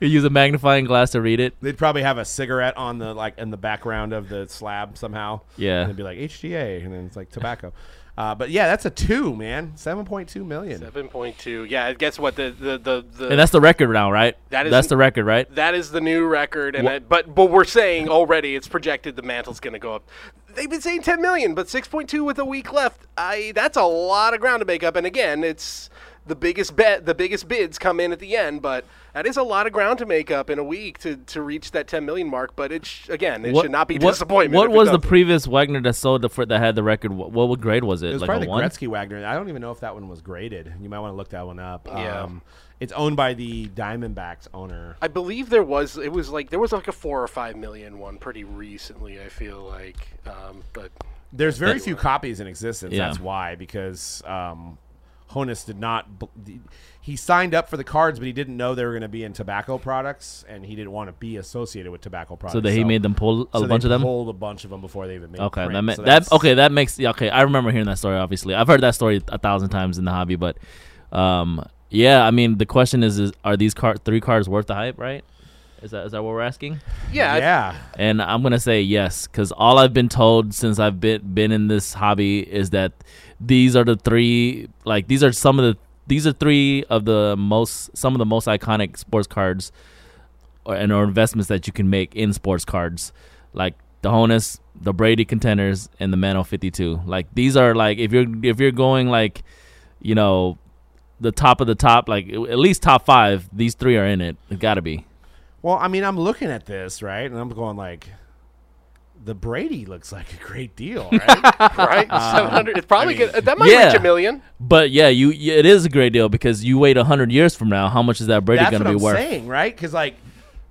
You use a magnifying glass to read it. They'd probably have a cigarette on the like in the background of the slab somehow. Yeah. And they'd be like H G A, and then it's like tobacco. Uh, but yeah, that's a two, man. Seven point two million. Seven point two. Yeah, guess what? The the, the, the and that's the record now, right? That is that's the record, right? That is the new record. And I, but but we're saying already it's projected the Mantle's going to go up. They've been saying ten million, but six point two with a week left. I that's a lot of ground to make up. And again, it's the biggest bet. The biggest bids come in at the end, but that is a lot of ground to make up in a week to, to reach that ten million mark. But it sh- again, it what, should not be what, disappointment. What was the previous Wagner that sold the for, that had the record? What, what grade was it? It was like probably a the one? Gretzky Wagner. I don't even know if that one was graded. You might want to look that one up. Yeah. Um, it's owned by the Diamondbacks owner. I believe there was. It was like there was like a four or five million one pretty recently. I feel like, um, but there's very few one. copies in existence. Yeah. That's why, because. Um, Honus did not – he signed up for the cards, but he didn't know they were going to be in tobacco products, and he didn't want to be associated with tobacco products. So that he so, made them pull a so bunch of them? pulled a bunch of them before they even made okay, print. That ma- so that, okay, that makes – okay, I remember hearing that story, obviously. I've heard that story a thousand times in the hobby, but, um, yeah, I mean, the question is, is are these car- three cards worth the hype, right? Is that is that what we're asking? Yeah. Yeah. And I'm going to say yes, because all I've been told since I've been, been in this hobby is that these are the three, like these are some of the, these are three of the most, some of the most iconic sports cards or, and or investments that you can make in sports cards. Like the Honus, the Brady Contenders, and the Mano fifty-two. Like these are like, if you're, if you're going like, you know, the top of the top, like at least top five, these three are in it. It got to be. Well, I mean, I'm looking at this, right? And I'm going like, the Brady looks like a great deal, right? Right? Um, seven hundred It's probably I mean, good. That might yeah. reach a million. But yeah, you it is a great deal because you wait one hundred years from now, how much is that Brady going to be I'm worth? That's what I'm saying, right? Because like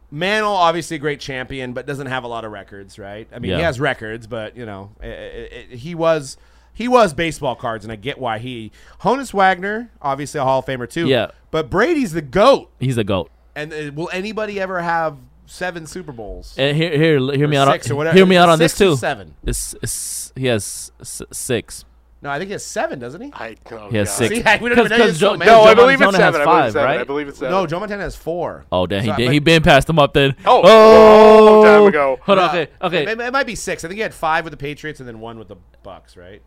Mantle, obviously a great champion, but doesn't have a lot of records, right? I mean, yeah. he has records, but you know, it, it, it, he was he was baseball cards, and I get why he. Honus Wagner, obviously a Hall of Famer too. Yeah. But Brady's the GOAT. He's the GOAT. And will anybody ever have seven Super Bowls? And here, here, hear me out. Hear me out on this too. Seven. It's, it's, he has s- six. No, I think he has seven, doesn't he? I oh he has God. six. See, I, we don't know Joe, no, Joe I believe Montana it's seven. Has five, I believe seven. Right? I believe it's seven. No, Joe Montana has four. Oh, damn, so he did. He been passed them up then. Oh, oh, a long time ago. Hold uh, on, okay, okay. It, it might be six. I think he had five with the Patriots and then one with the Bucks, right?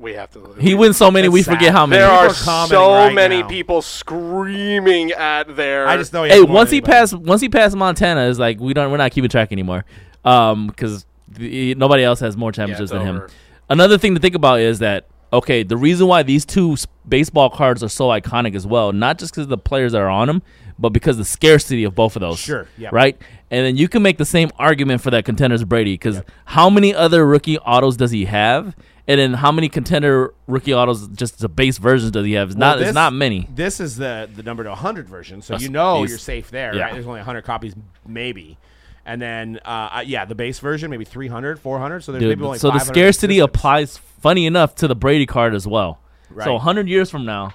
We have to. He wins so many, we sad. forget how many. There are so right many now. people screaming at their. I just know. He hey, once he passed, once he passed Montana, it's like we don't. We're not keeping track anymore, um, because nobody else has more championships yeah, than over. him. Another thing to think about is that okay, the reason why these two baseball cards are so iconic as well, not just because of the players that are on them, but because of the scarcity of both of those. Sure. Yeah. Right. And then you can make the same argument for that Contenders Brady, because yep. how many other rookie autos does he have? And then how many Contender rookie autos, just the base versions, does he have? It's well, not this, it's not many. This is the, the number to one hundred version, so That's, you know you're safe there, yeah. right? There's only one hundred copies maybe. And then, uh, yeah, the base version, maybe three hundred, four hundred So there's Dude, maybe only So the scarcity systems. applies, funny enough, to the Brady card as well. Right. So one hundred years from now,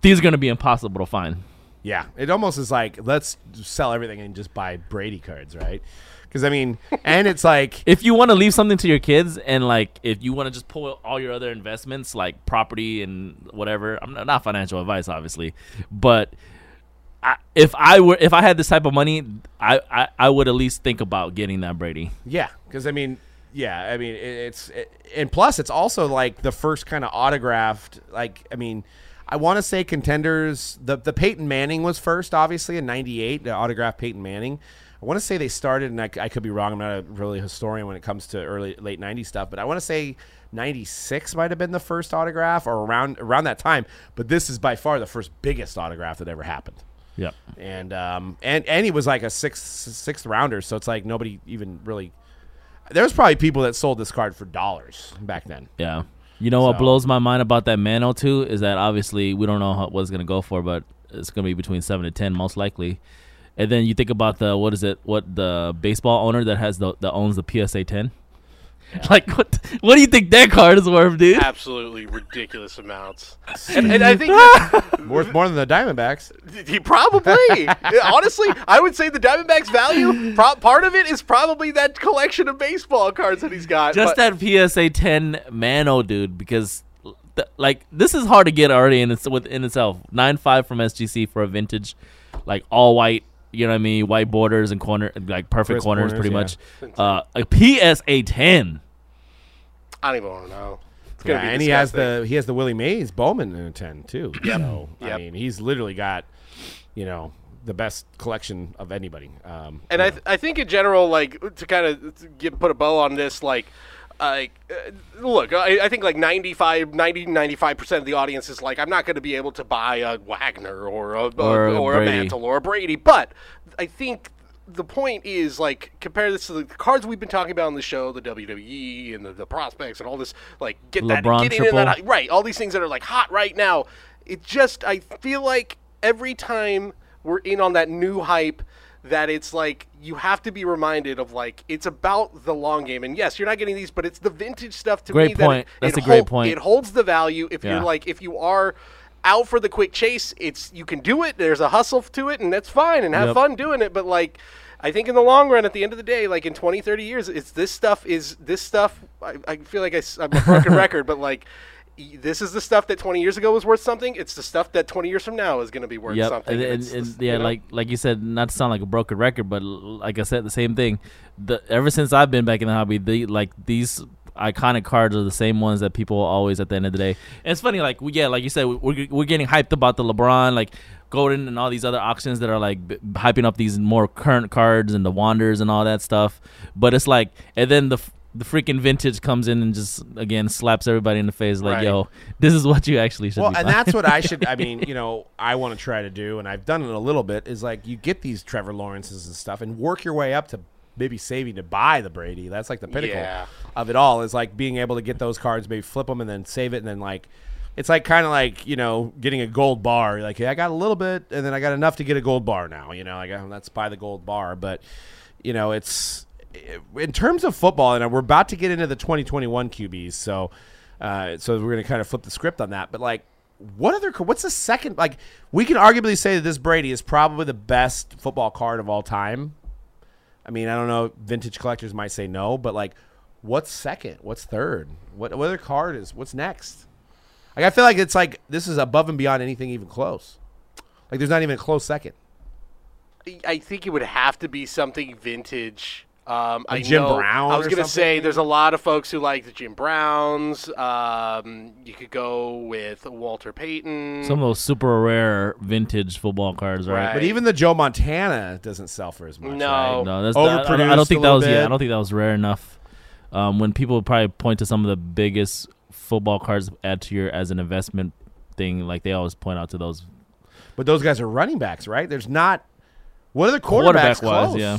these are going to be impossible to find. Yeah, it almost is like, let's sell everything and just buy Brady cards, right? Because, I mean, and it's like... if you want to leave something to your kids and, like, if you want to just pull all your other investments, like property and whatever, I'm not financial advice, obviously, but I, if I were if I had this type of money, I, I, I would at least think about getting that Brady. Yeah, because, I mean, yeah, I mean, it, it's... It, and plus, it's also, like, the first kind of autographed, like, I mean... I want to say Contenders, the, the Peyton Manning was first, obviously, in ninety-eight the autographed Peyton Manning. I want to say they started, and I, I could be wrong. I'm not a really historian when it comes to early late nineties stuff, but I want to say ninety-six might have been the first autograph, or around around that time. But this is by far the first biggest autograph that ever happened. Yeah, and um and, and he was like a sixth sixth rounder, so it's like nobody even really. There was probably people that sold this card for dollars back then. Yeah. You know so. What blows my mind about that Mano too is that obviously we don't know how, what it's going to go for, but it's going to be between seven to ten most likely. And then you think about the what is it? What the baseball owner that has the that owns the P S A ten? Yeah. Like what? What do you think that card is worth, dude? Absolutely ridiculous amounts. and, and I think worth more than the Diamondbacks. He probably, honestly, I would say the Diamondbacks' value. Pro- part of it is probably that collection of baseball cards that he's got. Just but- that P S A ten Mano, dude, because th- like this is hard to get already in it's within itself. nine five from S G C for a vintage, like all white. You know what I mean? White borders and corner, like perfect corners, corners, pretty yeah. much. Uh, a P S A ten. I don't even want to know. It's gonna yeah, be and he has the he has the Willie Mays Bowman in a ten too. Yep. So yep. I mean, he's literally got, you know, the best collection of anybody. Um, and I th- I think in general, like to kind of get put a bow on this, like. Like, uh, look, I, I think like ninety-five, ninety, ninety-five percent of the audience is like, I'm not going to be able to buy a Wagner or a, or, a, or a Mantle or a Brady. But I think the point is, like, compare this to the cards we've been talking about on the show, the W W E and the, the prospects and all this, like, get LeBron that, get in that, right, all these things that are, like, hot right now. It just, I feel like every time we're in on that new hype, that it's like you have to be reminded of like it's about the long game, and yes, you're not getting these, but it's the vintage stuff to great me. Great point. That it, That's it a hold, great point. It holds the value if yeah. you're like if you are out for the quick chase, it's you can do it. There's a hustle to it, and that's fine, and have yep. fun doing it. But like, I think in the long run, at the end of the day, like in twenty, thirty years, it's this stuff. Is this stuff? I, I feel like I, I'm a broken record, but like. this is the stuff that twenty years ago was worth something. It's the stuff that twenty years from now is going to be worth yep. something. And, and, and, and, yeah, you know? like like you said, not to sound like a broken record, but like I said, the same thing. The, ever since I've been back in the hobby, the, like these iconic cards are the same ones that people always, at the end of the day. And it's funny, like, we, yeah, like you said, we're, we're getting hyped about the LeBron, like Golden and all these other auctions that are like b- hyping up these more current cards and the Wanders and all that stuff. But it's like, and then the... the freaking vintage comes in and just, again, slaps everybody in the face like, right. yo, this is what you actually should well, be Well, and that's what I should, I mean, you know, I want to try to do, and I've done it a little bit, is like you get these Trevor Lawrences and stuff and work your way up to maybe saving to buy the Brady. That's like the pinnacle yeah. of it all, is like being able to get those cards, maybe flip them and then save it, and then like, it's like kind of like, you know, getting a gold bar. You're like, hey, I got a little bit, and then I got enough to get a gold bar now, you know, like, let's buy the gold bar. But, you know, it's, in terms of football, and we're about to get into the twenty twenty-one Q Bs, so uh, so we're going to kind of flip the script on that. But like, what other? What's the second? Like, we can arguably say that this Brady is probably the best football card of all time. I mean, I don't know. Vintage collectors might say no, but like, what's second? What's third? What, what other card is? What's next? Like, I feel like it's like this is above and beyond anything even close. Like, there's not even a close second. I think it would have to be something vintage. Um, I Jim know, Brown. I was going to say there's a lot of folks who like the Jim Browns. Um, you could go with Walter Payton. Some of those super rare vintage football cards, right? right. But even the Joe Montana doesn't sell for as much. No, right? no, that's overproduced. I don't, I don't think that was. Bit. Yeah, I don't think that was rare enough. Um, when people would probably point to some of the biggest football cards add to your as an investment thing, like they always point out to those. But those guys are running backs, right? There's not. What are the quarterbacks? Quarterback wise, yeah.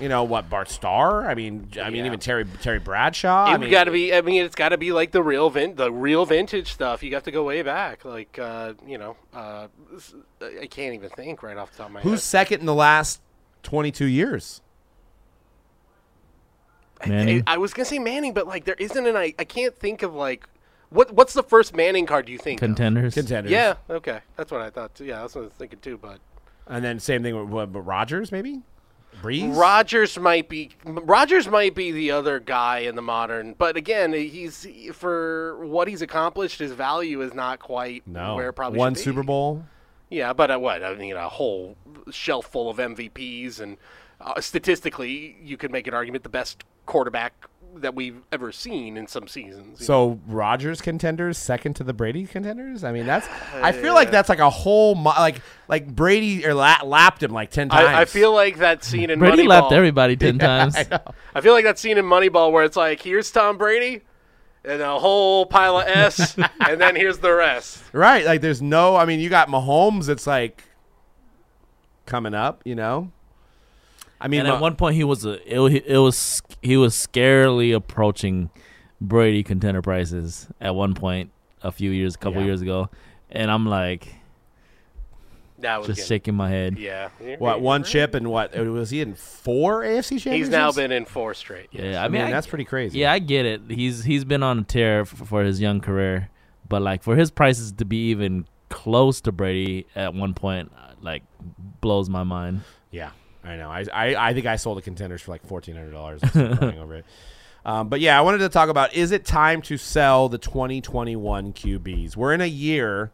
You know what, Bart Starr? I mean, I mean, yeah. even Terry Terry Bradshaw. It I mean, got to be. I mean, it's got to be like the real vin- the real vintage stuff. You have to go way back. Like, uh, you know, uh, I can't even think right off the top of my Who's head. Who's second in the last twenty-two years? Manning. I, I was gonna say Manning, but like there isn't an. I, I can't think of like what what's the first Manning card? Do you think contenders? Of? Contenders. Yeah. Okay, that's what I thought too. Yeah, that's what I was thinking too. But and then same thing with, with, with Rodgers, maybe. Breeze? Rodgers might be Rodgers might be the other guy in the modern, but again, he's for what he's accomplished, his value is not quite no. where it probably one should be. Super Bowl. Yeah, but uh, what I mean, a whole shelf full of M V Ps, and uh, statistically, you could make an argument the best quarterback that we've ever seen in some seasons. So know? Rodgers contenders second to the Brady contenders. I mean, that's. I feel yeah. like that's like a whole mo- like like Brady or la- lapped him like ten times. I, I feel like that scene in Brady Moneyball. lapped everybody ten yeah, times. I, I feel like that scene in Moneyball where it's like, here's Tom Brady and a whole pile of S, and then here's the rest. Right, like there's no. I mean, you got Mahomes. It's like coming up, you know. I mean, and at uh, one point he was a, it, it was he was scarily approaching Brady contender prices at one point a few years, a couple yeah. years ago, and I'm like, that was just good. shaking my head. Yeah, you're, what you're one right. chip and what was he in four A F C championships? He's now been in four straight. Yes. Yeah, I mean, I mean I, that's pretty crazy. Yeah, I get it. He's he's been on a tear f- for his young career, but like for his prices to be even close to Brady at one point, like blows my mind. Yeah. I know. I, I I think I sold the contenders for like fourteen hundred dollars. I'm still crying over it. Um, but, yeah, I wanted to talk about, is it time to sell the twenty twenty-one Q Bs? We're in a year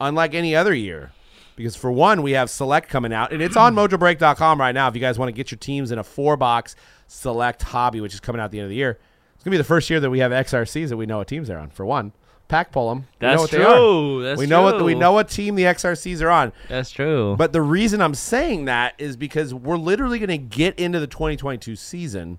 unlike any other year because, for one, we have Select coming out, and it's on mojo break dot com right now if you guys want to get your teams in a four-box Select hobby, which is coming out at the end of the year. It's going to be the first year that we have X R Cs that we know what teams they're on, for one. Pack pull them. That's we know what true. They are. That's we know true. What we know what team the X R Cs are on. That's true. But the reason I'm saying that is because we're literally going to get into the twenty twenty-two season,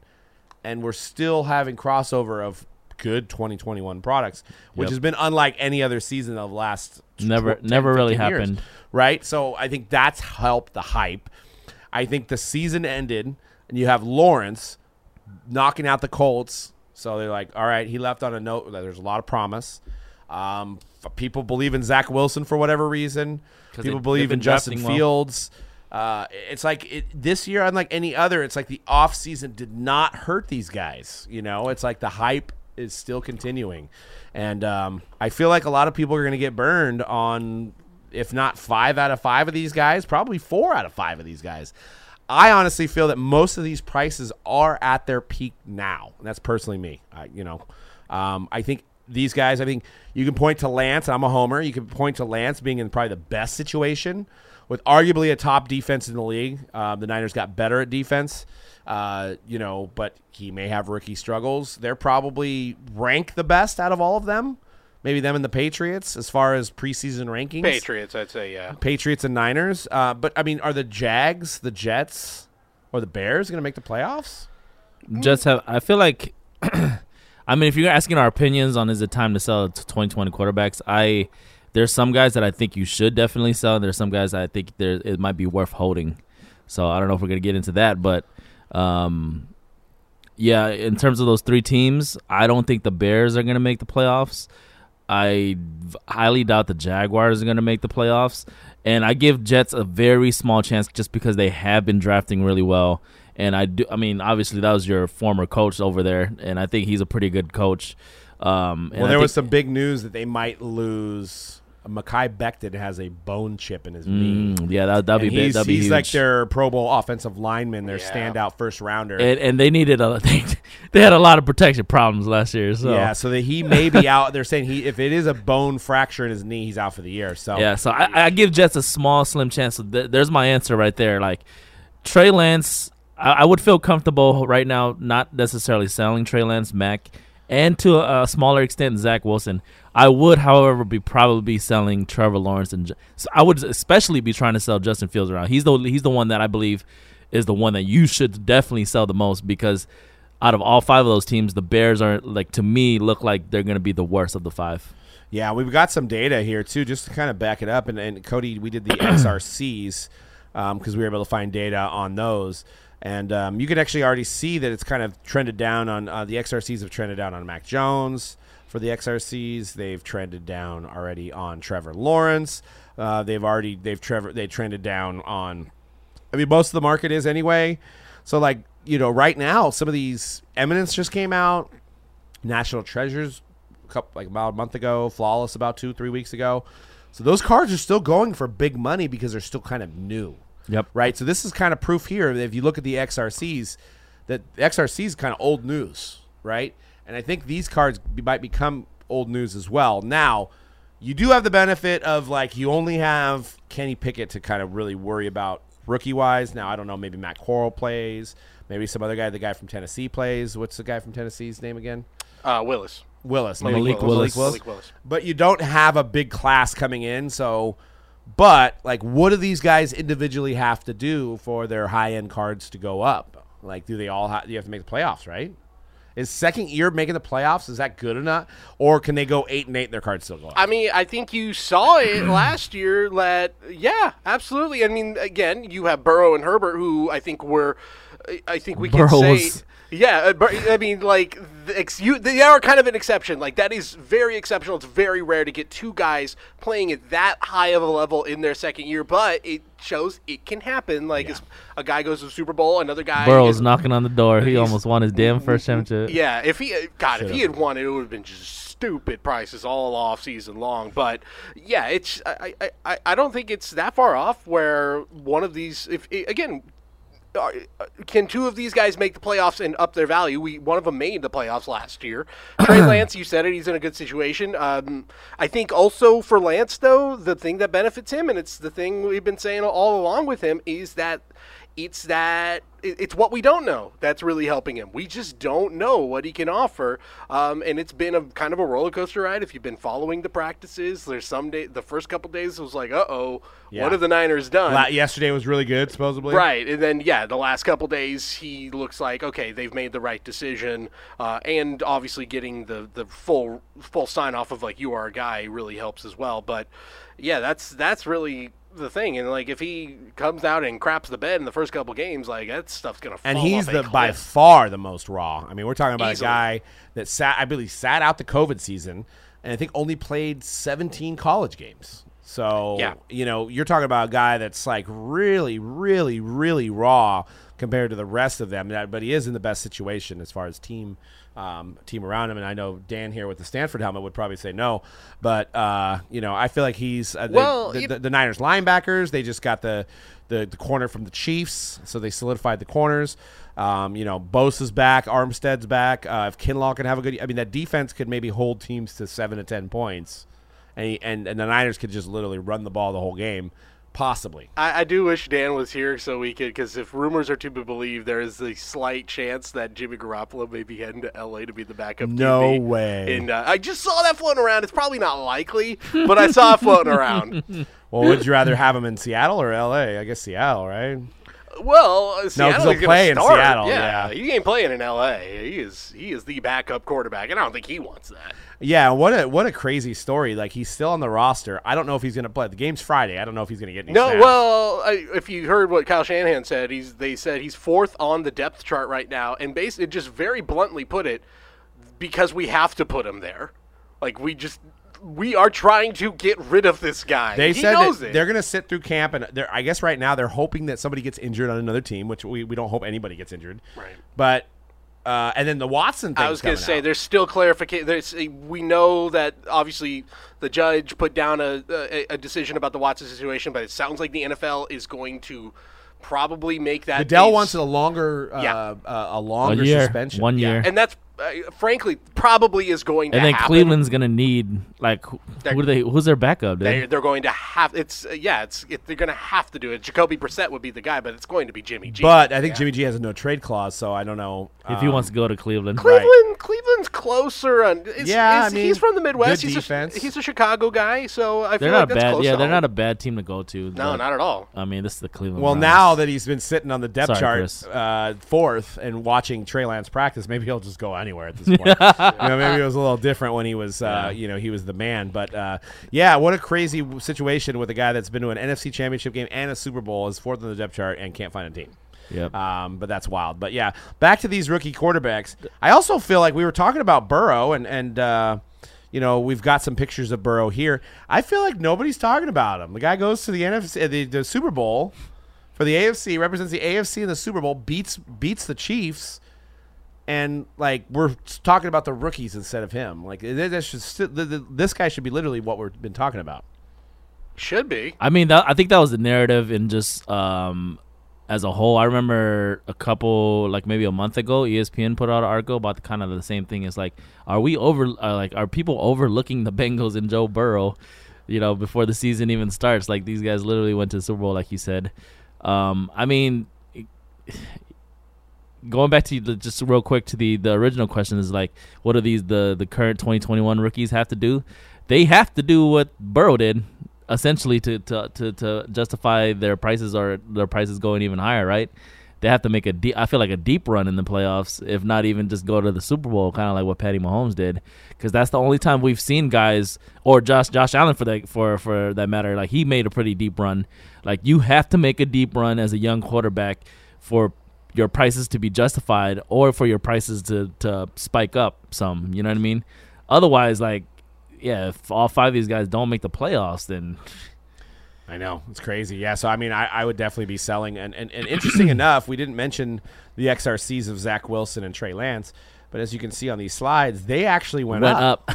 and we're still having crossover of good twenty twenty-one products, which yep. has been unlike any other season of last never tw- never really years, happened. Right. So I think that's helped the hype. I think the season ended, and you have Lawrence knocking out the Colts. So they're like, all right, he left on a note that there's a lot of promise. Um, people believe in Zach Wilson for whatever reason. People they, believe in Justin Fields. Well. Uh, it's like it, this year, unlike any other, it's like the offseason did not hurt these guys. You know, it's like the hype is still continuing. And um, I feel like a lot of people are going to get burned on, if not five out of five of these guys, probably four out of five of these guys. I honestly feel that most of these prices are at their peak now. And that's personally me. I, you know, um, I think these guys, I think you can point to Lance, and I'm a homer. You can point to Lance being in probably the best situation with arguably a top defense in the league. Uh, the Niners got better at defense, uh, you know, but he may have rookie struggles. They're probably ranked the best out of all of them. Maybe them and the Patriots as far as preseason rankings. Patriots, I'd say, yeah. Patriots and Niners. Uh, but, I mean, are the Jags, the Jets, or the Bears going to make the playoffs? Jets have – I feel like – I mean, if you're asking our opinions on is it time to sell twenty twenty quarterbacks, I there's some guys that I think you should definitely sell, and there's some guys that I think there it might be worth holding. So I don't know if we're going to get into that. But, um, yeah, in terms of those three teams, I don't think the Bears are going to make the playoffs. I highly doubt the Jaguars are going to make the playoffs. And I give Jets a very small chance just because they have been drafting really well. And I do, I mean, obviously that was your former coach over there, and I think he's a pretty good coach. Um, and well, there was some big news that they might lose. Mekhi Becton has a bone chip in his knee. Mm, yeah, that, that'd be big. He's, that'd be he's huge. Like their Pro Bowl offensive lineman, their yeah. standout first rounder, and, and they needed a they, they had a lot of protection problems last year. So yeah, so that he may be out. They're saying he if it is a bone fracture in his knee, he's out for the year. So yeah, so I, I give Jets a small, slim chance. So th- there's my answer right there. Like Trey Lance, I, I would feel comfortable right now not necessarily selling Trey Lance, Mac, and to a, a smaller extent Zach Wilson. I would, however, be probably selling Trevor Lawrence, and so I would especially be trying to sell Justin Fields around. He's the he's the one that I believe is the one that you should definitely sell the most, because out of all five of those teams, the Bears are, like, to me, look like they're going to be the worst of the five. Yeah, we've got some data here too, just to kind of back it up. And, and Cody, we did the X R Cs um, because we were able to find data on those. And um, you can actually already see that it's kind of trended down on uh, the X R Cs have trended down on Mac Jones. For the X R Cs, they've trended down already on Trevor Lawrence. Uh, they've already they've Trevor they trended down on. I mean, most of the market is anyway. So, like, you know, right now, some of these Eminence just came out. National Treasures, a couple, like about a month ago. Flawless about two three weeks ago. So those cards are still going for big money because they're still kind of new. Yep. Right. So this is kind of proof here that if you look at the X R Cs, that the X R Cs is kind of old news, right? And I think these cards be, might become old news as well. Now, you do have the benefit of, like, you only have Kenny Pickett to kind of really worry about rookie-wise. Now, I don't know, maybe Matt Corral plays. Maybe some other guy, the guy from Tennessee plays. What's the guy from Tennessee's name again? Uh, Willis. Willis. Malik, Malik Willis. Willis. Malik Willis. But you don't have a big class coming in. So, but, like, what do these guys individually have to do for their high-end cards to go up? Like, do they all ha- you have to make the playoffs, right? Is second year making the playoffs, is that good or not? Or can they go eight and eight and their cards still go up? I mean, I think you saw it last year that, yeah, absolutely. I mean, again, you have Burrow and Herbert, who I think were, I think we Burrows. can say, yeah, I mean, like, they are kind of an exception. Like, that is very exceptional. It's very rare to get two guys playing at that high of a level in their second year, but it shows it can happen. Like, yeah. a guy goes to the Super Bowl, another guy... Burrow's is, knocking on the door. He almost won his damn first championship. Yeah, if he... God, Should've. if he had won it, it would have been just stupid prices all off season long. But, yeah, it's... I, I, I don't think it's that far off where one of these... if Again... Can two of these guys make the playoffs and up their value? We one of them made the playoffs last year. Trey Lance, you said it, he's in a good situation. Um, I think also for Lance, though, the thing that benefits him, and it's the thing we've been saying all along with him, is that it's that it's what we don't know that's really helping him. We just don't know what he can offer, um, and it's been a kind of a roller coaster ride. If you've been following the practices, there's some day the first couple days it was like, uh oh, yeah. what have the Niners done? La- yesterday was really good, supposedly, right? And then yeah, the last couple days he looks like okay, they've made the right decision, uh, and obviously getting the the full full sign off of like you are a guy really helps as well. But yeah, that's that's really. The thing, and like if he comes out and craps the bed in the first couple games, like that stuff's gonna fall off. And he's the by far the most raw. I mean, we're talking about Easily. a guy that sat, I believe, sat out the COVID season, and I think only played seventeen college games. So yeah. you know, you're talking about a guy that's like really, really, really raw. compared to the rest of them. But he is in the best situation as far as team um, team around him. And I know Dan here with the Stanford helmet would probably say no, but uh, you know, I feel like he's uh, well, the, the, the, the Niners linebackers. They just got the, the the corner from the Chiefs, so they solidified the corners. Um, you know, Bosa's back, Armstead's back. Uh, if Kinlaw can have a good, I mean, that defense could maybe hold teams to seven to ten points, and and, and the Niners could just literally run the ball the whole game. Possibly. I, I do wish Dan was here so we could, because if rumors are to be believed, there is a slight chance that Jimmy Garoppolo may be heading to L A to be the backup. No D B. Way. And uh, I just saw that floating around. It's probably not likely, but I saw it floating around. Well, would you rather have him in Seattle or L A? I guess Seattle, right? Well, uh, Seattle's no, he'll play start. in Seattle. Yeah, yeah, he ain't playing in L A. He is he is the backup quarterback, and I don't think he wants that. Yeah, what a what a crazy story. Like, he's still on the roster. I don't know if he's going to play. The game's Friday. I don't know if he's going to get any No, snaps. Well, I, if you heard what Kyle Shanahan said, he's they said he's fourth on the depth chart right now, and basically just very bluntly put it, because we have to put him there. Like, we just – we are trying to get rid of this guy. They he said knows that it. They're going to sit through camp, and they're, I guess right now they're hoping that somebody gets injured on another team, which we, we don't hope anybody gets injured. Right. But uh, and then the Watson thing. I was going to say out. there's still clarification. We know that obviously the judge put down a, a a decision about the Watson situation, but it sounds like the N F L is going to probably make that. Goodell wants a longer yeah. uh, uh, a longer One suspension. One year, yeah. and that's. Uh, frankly, probably is going to happen. And then happen. Cleveland's going to need, like, who, who they, who's their backup? They, they're going to have – it's uh, yeah, it's it, they're going to have to do it. Jacoby Brissett would be the guy, but it's going to be Jimmy G. But I think yeah. Jimmy G has a no-trade clause, so I don't know. If um, he wants to go to Cleveland. Cleveland right. Cleveland's closer. On, it's, yeah, it's, I mean, he's from the Midwest. He's a, he's a Chicago guy, so I they're feel like that's bad, close Yeah, they're not a bad team to go to. No, not at all. I mean, this is the Cleveland Well, Browns. Now that he's been sitting on the depth Sorry, chart uh, fourth and watching Trey Lance practice, maybe he'll just go out. Anywhere at this point. You know, maybe it was a little different when he was, uh, you know, he was the man. But, uh, yeah, what a crazy situation with a guy that's been to an N F C championship game and a Super Bowl, is fourth on the depth chart, and can't find a team. Yep. Um, but that's wild. But, yeah, back to these rookie quarterbacks. I also feel like we were talking about Burrow, and, and uh, you know, we've got some pictures of Burrow here. I feel like nobody's talking about him. The guy goes to the N F C, the, the Super Bowl for the A F C, represents the A F C in the Super Bowl, beats beats the Chiefs. And, like, we're talking about the rookies instead of him. Like, this should, this guy should be literally what we've been talking about. Should be. I mean, that, I think that was the narrative in just um, as a whole. I remember a couple, like maybe a month ago, E S P N put out an article about the, kind of the same thing. It's like, are we over? Uh, like, are people overlooking the Bengals and Joe Burrow? You know, before the season even starts, like these guys literally went to the Super Bowl, like you said. Um, I mean. Going back to the, just real quick to the, the original question is like, what do these the, the current twenty twenty-one rookies have to do? They have to do what Burrow did, essentially, to to, to, to justify their prices or their prices going even higher, right? They have to make a deep, I feel like a deep run in the playoffs, if not even just go to the Super Bowl, kind of like what Patty Mahomes did, because that's the only time we've seen guys, or Josh Josh Allen for that for for that matter, like he made a pretty deep run. Like, you have to make a deep run as a young quarterback for your prices to be justified, or for your prices to, to spike up some, you know what I mean? Otherwise, like, yeah, if all five of these guys don't make the playoffs, then... I know. It's crazy. Yeah, so, I mean, I, I would definitely be selling. And, and, and interesting enough, we didn't mention the X R Cs of Zach Wilson and Trey Lance, but as you can see on these slides, they actually went, went up.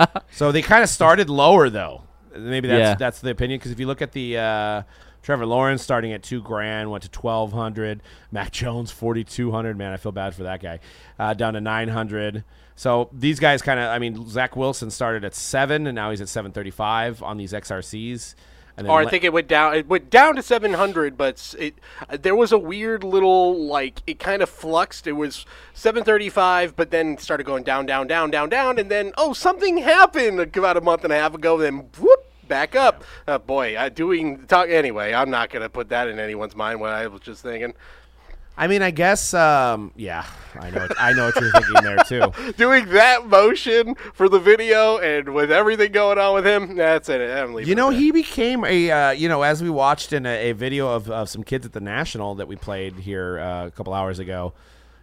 up. So they kind of started lower, though. Maybe that's, yeah. that's the opinion, because if you look at the... Uh, Trevor Lawrence starting at two grand, went to twelve hundred. Mac Jones forty two hundred. Man, I feel bad for that guy. Uh, down to nine hundred. So these guys kind of. I mean, Zach Wilson started at seven, and now he's at seven thirty five on these X R Cs. And then or I think it went down. It went down to seven hundred, but it there was a weird little like it kind of fluxed. It was seven thirty five, but then started going down, down, down, down, down, and then oh, something happened about a month and a half ago. Then whoop. Back up, uh, boy. Uh, doing talk anyway. I'm not gonna put that in anyone's mind. What I was just thinking. I mean, I guess. Um, yeah, I know. It, I know what you're thinking there too. Doing that motion for the video, and with everything going on with him, that's it. I'm leaving. You know, he became a. Uh, you know, as we watched in a, a video of, of some kids at the National that we played here uh, a couple hours ago.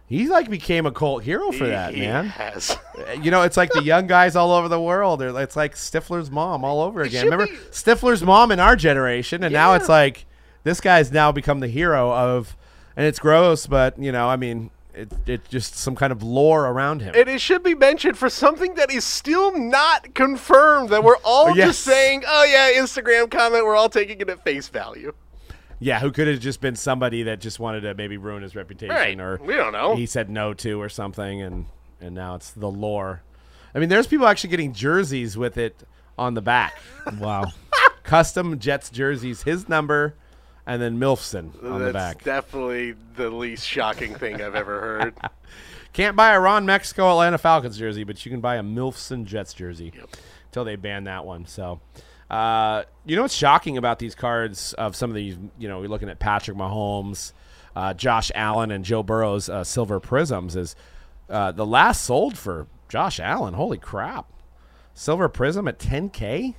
He, like, became a cult hero for that, he man. Has. You know, it's like the young guys all over the world. It's like Stifler's mom all over again. Remember be... Stifler's mom in our generation, and yeah. now it's like this guy's now become the hero of and it's gross, but, you know, I mean, it's it just some kind of lore around him. And it should be mentioned for something that is still not confirmed, that we're all yes. just saying, oh, yeah, Instagram comment, we're all taking it at face value. Yeah, who could have just been somebody that just wanted to maybe ruin his reputation. Right. Or we don't know. He said no to or something, and, and now it's the lore. I mean, there's people actually getting jerseys with it on the back. Wow. Custom Jets jerseys, his number, and then Milfson on That's the back. That's definitely the least shocking thing I've ever heard. Can't buy a Ron Mexico Atlanta Falcons jersey, but you can buy a Milfson Jets jersey yep. until they ban that one. So, uh, you know what's shocking about these cards of some of these, you know, we're looking at Patrick Mahomes, uh, Josh Allen, and Joe Burrow's uh, Silver Prisms is uh, the last sold for Josh Allen. Holy crap. Silver Prism at ten K?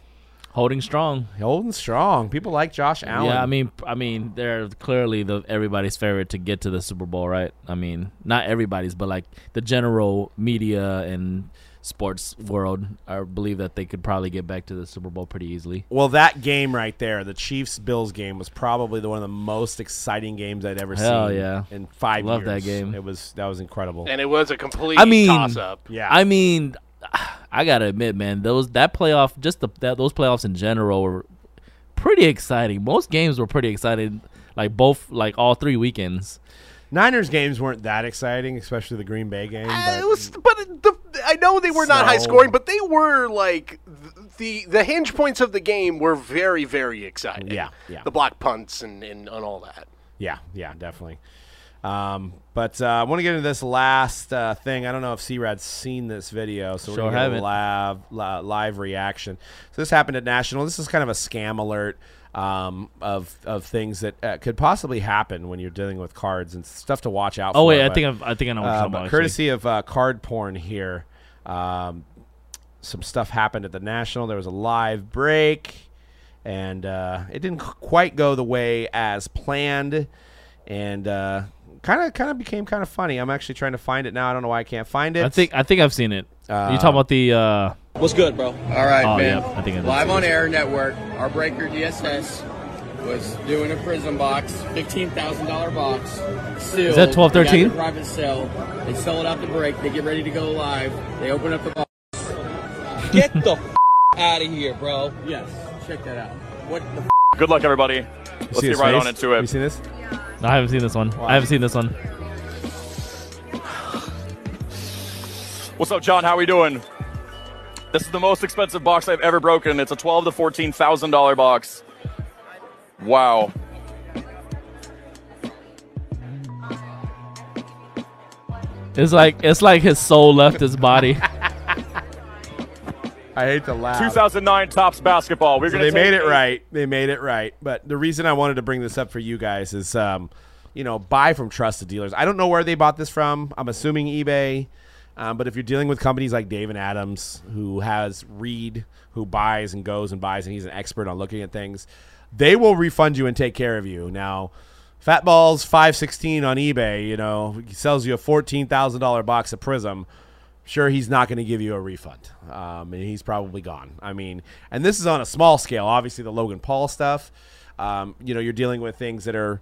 Holding strong, holding strong. People like Josh Allen. Yeah, I mean, I mean, they're clearly the everybody's favorite to get to the Super Bowl, right? I mean, not everybody's, but like the general media and sports world, I believe that they could probably get back to the Super Bowl pretty easily. Well, that game right there, the Chiefs-Bills game, was probably the one of the most exciting games I'd ever Hell seen. Yeah, in five Love years. Love that game. It was that was incredible, and it was a complete I mean, toss-up. Yeah, I mean. I gotta admit, man, those that playoff, just the that, those playoffs in general were pretty exciting. Most games were pretty exciting, like both, like all three weekends. Niners games weren't that exciting, especially the Green Bay game. But, it was, but the, I know they were so, not high scoring, but they were like the the hinge points of the game were very, very exciting. Yeah, yeah. The block punts and, and and all that. Yeah, yeah, definitely. Um, but uh, I want to get into this last uh, thing. I don't know if C-Rad's seen this video, so we're sure going to live, li- live reaction. So this happened at National. This is kind of a scam alert um, of of things that uh, could possibly happen when you're dealing with cards and stuff to watch out for. Oh, wait, but, I think I've, I think I know what you're talking. Courtesy of uh, card porn here, um, some stuff happened at the National. There was a live break, and uh, it didn't quite go the way as planned, and uh, – Kind of, kind of became kind of funny. I'm actually trying to find it now. I don't know why I can't find it. I think, I think I've seen it. Uh, Are you talking about the? Uh... What's good, bro? All right, oh, man. Yeah, I think I live on air network. Our breaker D S S was doing a prism box, fifteen thousand dollar box. Sealed. Is that twelve thirteen? Private sale. They sell it out the break. They get ready to go live. They open up the box. Get the f- out of here, bro. Yes. Check that out. What the? F- good luck, everybody. You Let's get right on into it. You see this? No, I haven't seen this one. Wow. I haven't seen this one. What's up, John? How we doing? This is the most expensive box I've ever broken. It's a twelve to fourteen thousand dollar box. Wow. It's like it's like his soul left his body. I hate to laugh. two thousand nine Topps basketball. We're so they made it eight. right. They made it right. But the reason I wanted to bring this up for you guys is, um, you know, buy from trusted dealers. I don't know where they bought this from. I'm assuming eBay. Um, but if you're dealing with companies like Dave and Adams, who has Reed, who buys and goes and buys, and he's an expert on looking at things, they will refund you and take care of you. Now, Fatballs five sixteen on eBay, you know, he sells you a fourteen thousand dollars box of Prism. Sure, he's not going to give you a refund, um, and he's probably gone. I mean, and this is on a small scale. Obviously, the Logan Paul stuff. Um, you know, you're dealing with things that are,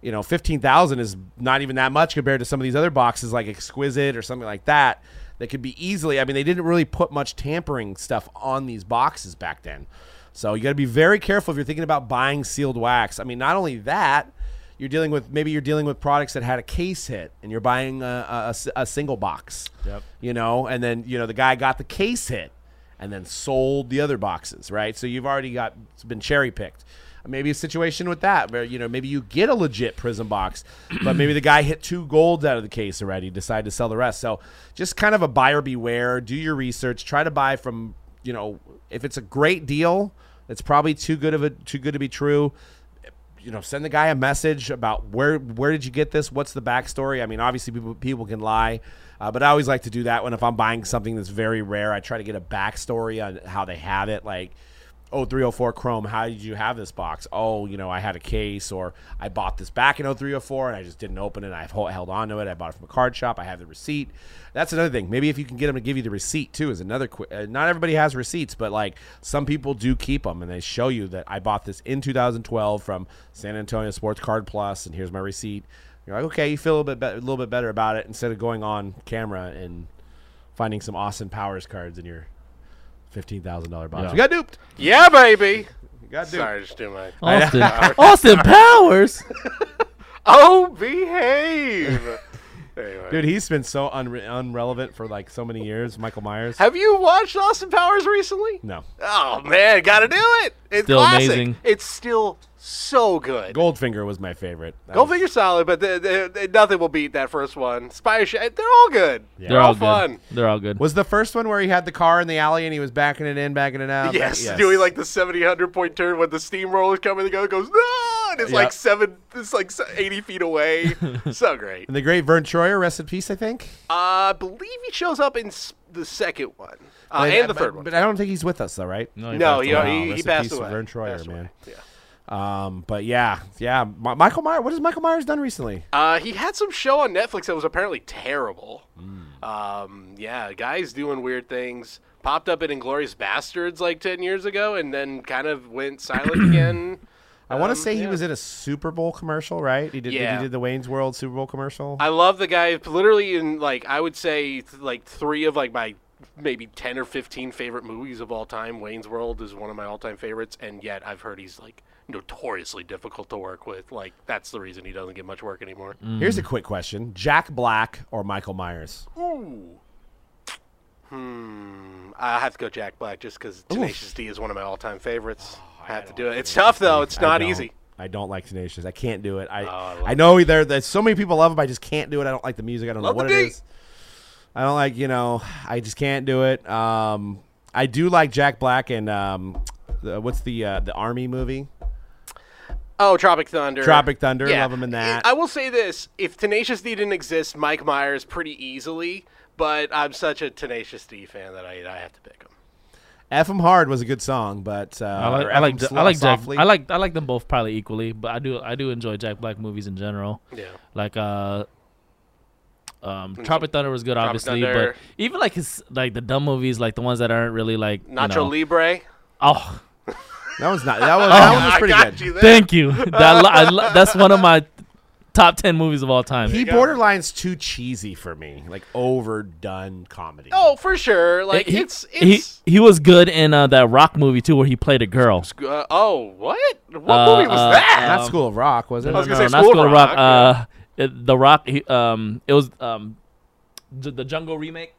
you know, fifteen thousand is not even that much compared to some of these other boxes like Exquisite or something like that. That could be easily. I mean, they didn't really put much tampering stuff on these boxes back then, so you got to be very careful if you're thinking about buying sealed wax. I mean, not only that, you're dealing with maybe you're dealing with products that had a case hit, and you're buying a, a, a single box, yep. you know, and then you know the guy got the case hit, and then sold the other boxes, right? So you've already got it's been cherry picked. Maybe a situation with that where you know maybe you get a legit prism box, but maybe the guy hit two golds out of the case already, decided to sell the rest. So just kind of a buyer beware. Do your research. Try to buy from you know if it's a great deal, it's probably too good of a too good to be true. You know, send the guy a message about where where did you get this? What's the backstory? I mean, obviously people people can lie, uh, but I always like to do that when if I'm buying something that's very rare, I try to get a backstory on how they have it. Like, oh, oh three oh four Chrome, how did you have this box? Oh, you know, I had a case, or I bought this back in oh three oh four and I just didn't open it. I've held on to it. I bought it from a card shop. I have the receipt. That's another thing. Maybe if you can get them to give you the receipt too is another qu- uh, not everybody has receipts, but like some people do keep them and they show you that I bought this in two thousand twelve from San Antonio Sports Card Plus and here's my receipt. You're like, okay, you feel a little bit, be- a little bit better about it instead of going on camera and finding some Austin Powers cards in your fifteen thousand dollar box. Yeah. We got duped. Yeah, baby. You got duped. Sorry, just do my Austin Austin Powers. Oh, behave. Anyway. Dude, he's been so un- unrelevant for like so many years. Michael Myers. Have you watched Austin Powers recently? No. Oh man, gotta do it. It's still classic. Amazing. It's still so good. Goldfinger was my favorite. That Goldfinger was... solid, but the, the, the, nothing will beat that first one. Spy Sh- they're all good. Yeah. They're, they're all, all fun. Good. They're all good. Was the first one where he had the car in the alley and he was backing it in, backing it out? Yes, back- yes. doing like the seventy, one hundred point turn when the steamroller's coming and goes, goes no. And it's yep. like seven, it's like eighty feet away. So great. And the great Vern Troyer, rest in peace, I think. I uh, believe he shows up in the second one uh, and I, the but, third one. But I don't think he's with us, though, right? No, he no, passed, you know, he, he passed away. Vern Troyer, passed man. Away. Yeah. Um, but yeah, yeah. My, Michael Myers. What has Michael Myers done recently? Uh, he had some show on Netflix that was apparently terrible. Mm. Um, yeah, guys doing weird things. Popped up in Inglourious Bastards like ten years ago, and then kind of went silent again. I want to um, say yeah. he was in a Super Bowl commercial, right? He did yeah. He did the Wayne's World Super Bowl commercial. I love the guy. Literally in, like, I would say, like, three of, like, my maybe ten or fifteen favorite movies of all time. Wayne's World is one of my all-time favorites, and yet I've heard he's, like, notoriously difficult to work with. Like, that's the reason he doesn't get much work anymore. Mm. Here's a quick question. Jack Black or Michael Myers? Ooh. Hmm. I have to go Jack Black just because Tenacious Oof. D is one of my all-time favorites. I have I to do it. It's tough, though. It's not easy. I don't like Tenacious. I can't do it. I oh, I, I know there. There's so many people love him. I just can't do it. I don't like the music. I don't love know what it is. I don't like, you know, I just can't do it. Um, I do like Jack Black and um, the, what's the uh, the Army movie? Oh, Tropic Thunder. Tropic Thunder. Yeah. Love him in that. I will say this. If Tenacious D didn't exist, Mike Myers pretty easily, but I'm such a Tenacious D fan that I, I have to pick him. F 'em Hard was a good song, but uh, I like I like, slow, I, like Jack, I like I like them both probably equally, but I do I do enjoy Jack Black movies in general. Yeah, like uh, um, Tropic Thunder was good, Tropic obviously, Thunder. But even like his like the dumb movies, like the ones that aren't really like Nacho you know, Libre. Oh, that was not that was, oh, that one was pretty I got good. You there. Thank you. That, I, I, that's one of my top ten movies of all time. He borderlines too cheesy for me, like overdone comedy. Oh, for sure. Like it, he, it's it's he, he was good in uh, that rock movie too, where he played a girl. Uh, oh, what? What uh, movie was uh, that? Not um, School of Rock, was it? No, I was gonna no, say no, School not School of Rock. Rock. Uh, it, the Rock. He, um, it was um, the, the Jungle remake.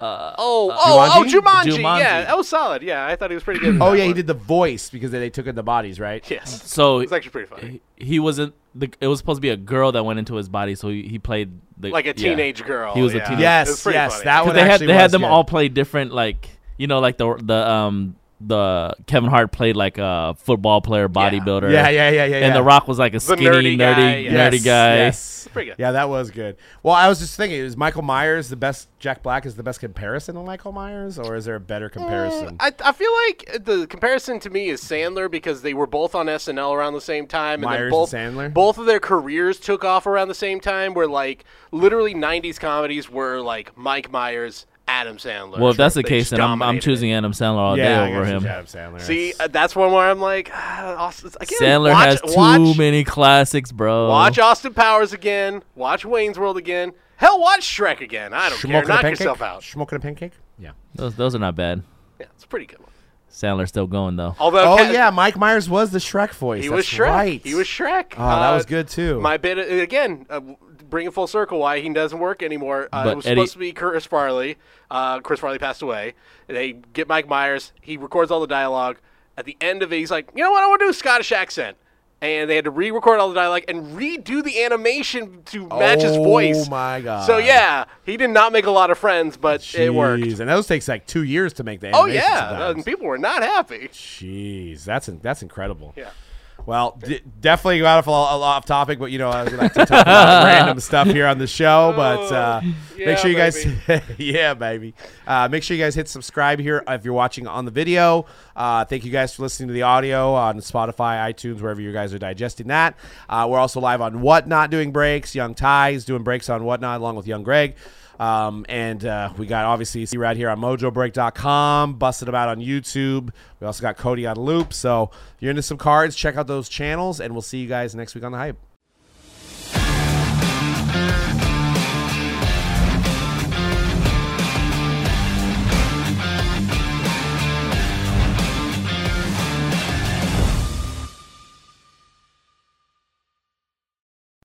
Uh, oh, uh, oh, Jumanji? oh, Jumanji. Jumanji. Yeah, that was solid. Yeah, I thought he was pretty good. Oh, yeah, one. He did the voice because they took in the bodies, right? Yes. So it's actually pretty funny. He, he wasn't. The, it was supposed to be a girl that went into his body, so he, he played the like a teenage yeah. girl. He was yeah. a teenage. Yes, it yes, funny. That one. They had they had them good. all play different, like you know, like the the um the Kevin Hart played like a football player, bodybuilder. Yeah, yeah, yeah, yeah. yeah and yeah. The Rock was like a skinny, the nerdy, nerdy guy. Nerdy, yes, nerdy guy. Yes. Pretty good. Yeah, that was good. Well, I was just thinking, is Michael Myers the best? Jack Black is the best comparison to Michael Myers, or is there a better comparison? Mm, I, I feel like the comparison to me is Sandler because they were both on S N L around the same time. And Myers then both, and Sandler? Both of their careers took off around the same time where, like, literally nineties comedies were, like, Mike Myers, Adam Sandler. Well, if that's the case, then I'm, I'm choosing Adam Sandler all yeah, day over him. Adam Sandler. See, uh, that's one where I'm like, ah, Austin, again, Sandler watch, has too watch, many classics, bro. Watch Austin Powers again. Watch Wayne's World again. Hell, watch Shrek again. I don't Smoking care. Knock yourself out. Smoking a pancake? Yeah. Those those are not bad. Yeah, it's a pretty good one. Sandler's still going, though. Although, oh, Kat- yeah, Mike Myers was the Shrek voice. He That's was Shrek. Right. He was Shrek. Oh, uh, that was good, too. My bit, again, uh, bring it full circle why he doesn't work anymore. Uh, it was Eddie- supposed to be Chris Farley. Uh, Chris Farley passed away. They get Mike Myers. He records all the dialogue. At the end of it, he's like, you know what? I want to do a Scottish accent. And they had to re-record all the dialogue and redo the animation to match oh his voice. Oh, my God. So, yeah, he did not make a lot of friends, but Jeez. it worked. And those takes, like, two years to make the animation. Oh, yeah. And people were not happy. Jeez. That's that's incredible. Yeah. Well, d- definitely got off a lot off topic, but, you know, I was like to talk about random stuff here on the show. But uh, oh, yeah, make sure you guys – yeah, baby. Uh, make sure you guys hit subscribe here if you're watching on the video. Uh, thank you guys for listening to the audio on Spotify, iTunes, wherever you guys are digesting that. Uh, we're also live on Whatnot doing breaks, Young Ties doing breaks on Whatnot along with Young Greg. Um, and uh, we got obviously C-Rad here on Mojo Break dot com, busted them out on YouTube. We also got Cody on Loop. So if you're into some cards, check out those channels, and we'll see you guys next week on The Hype.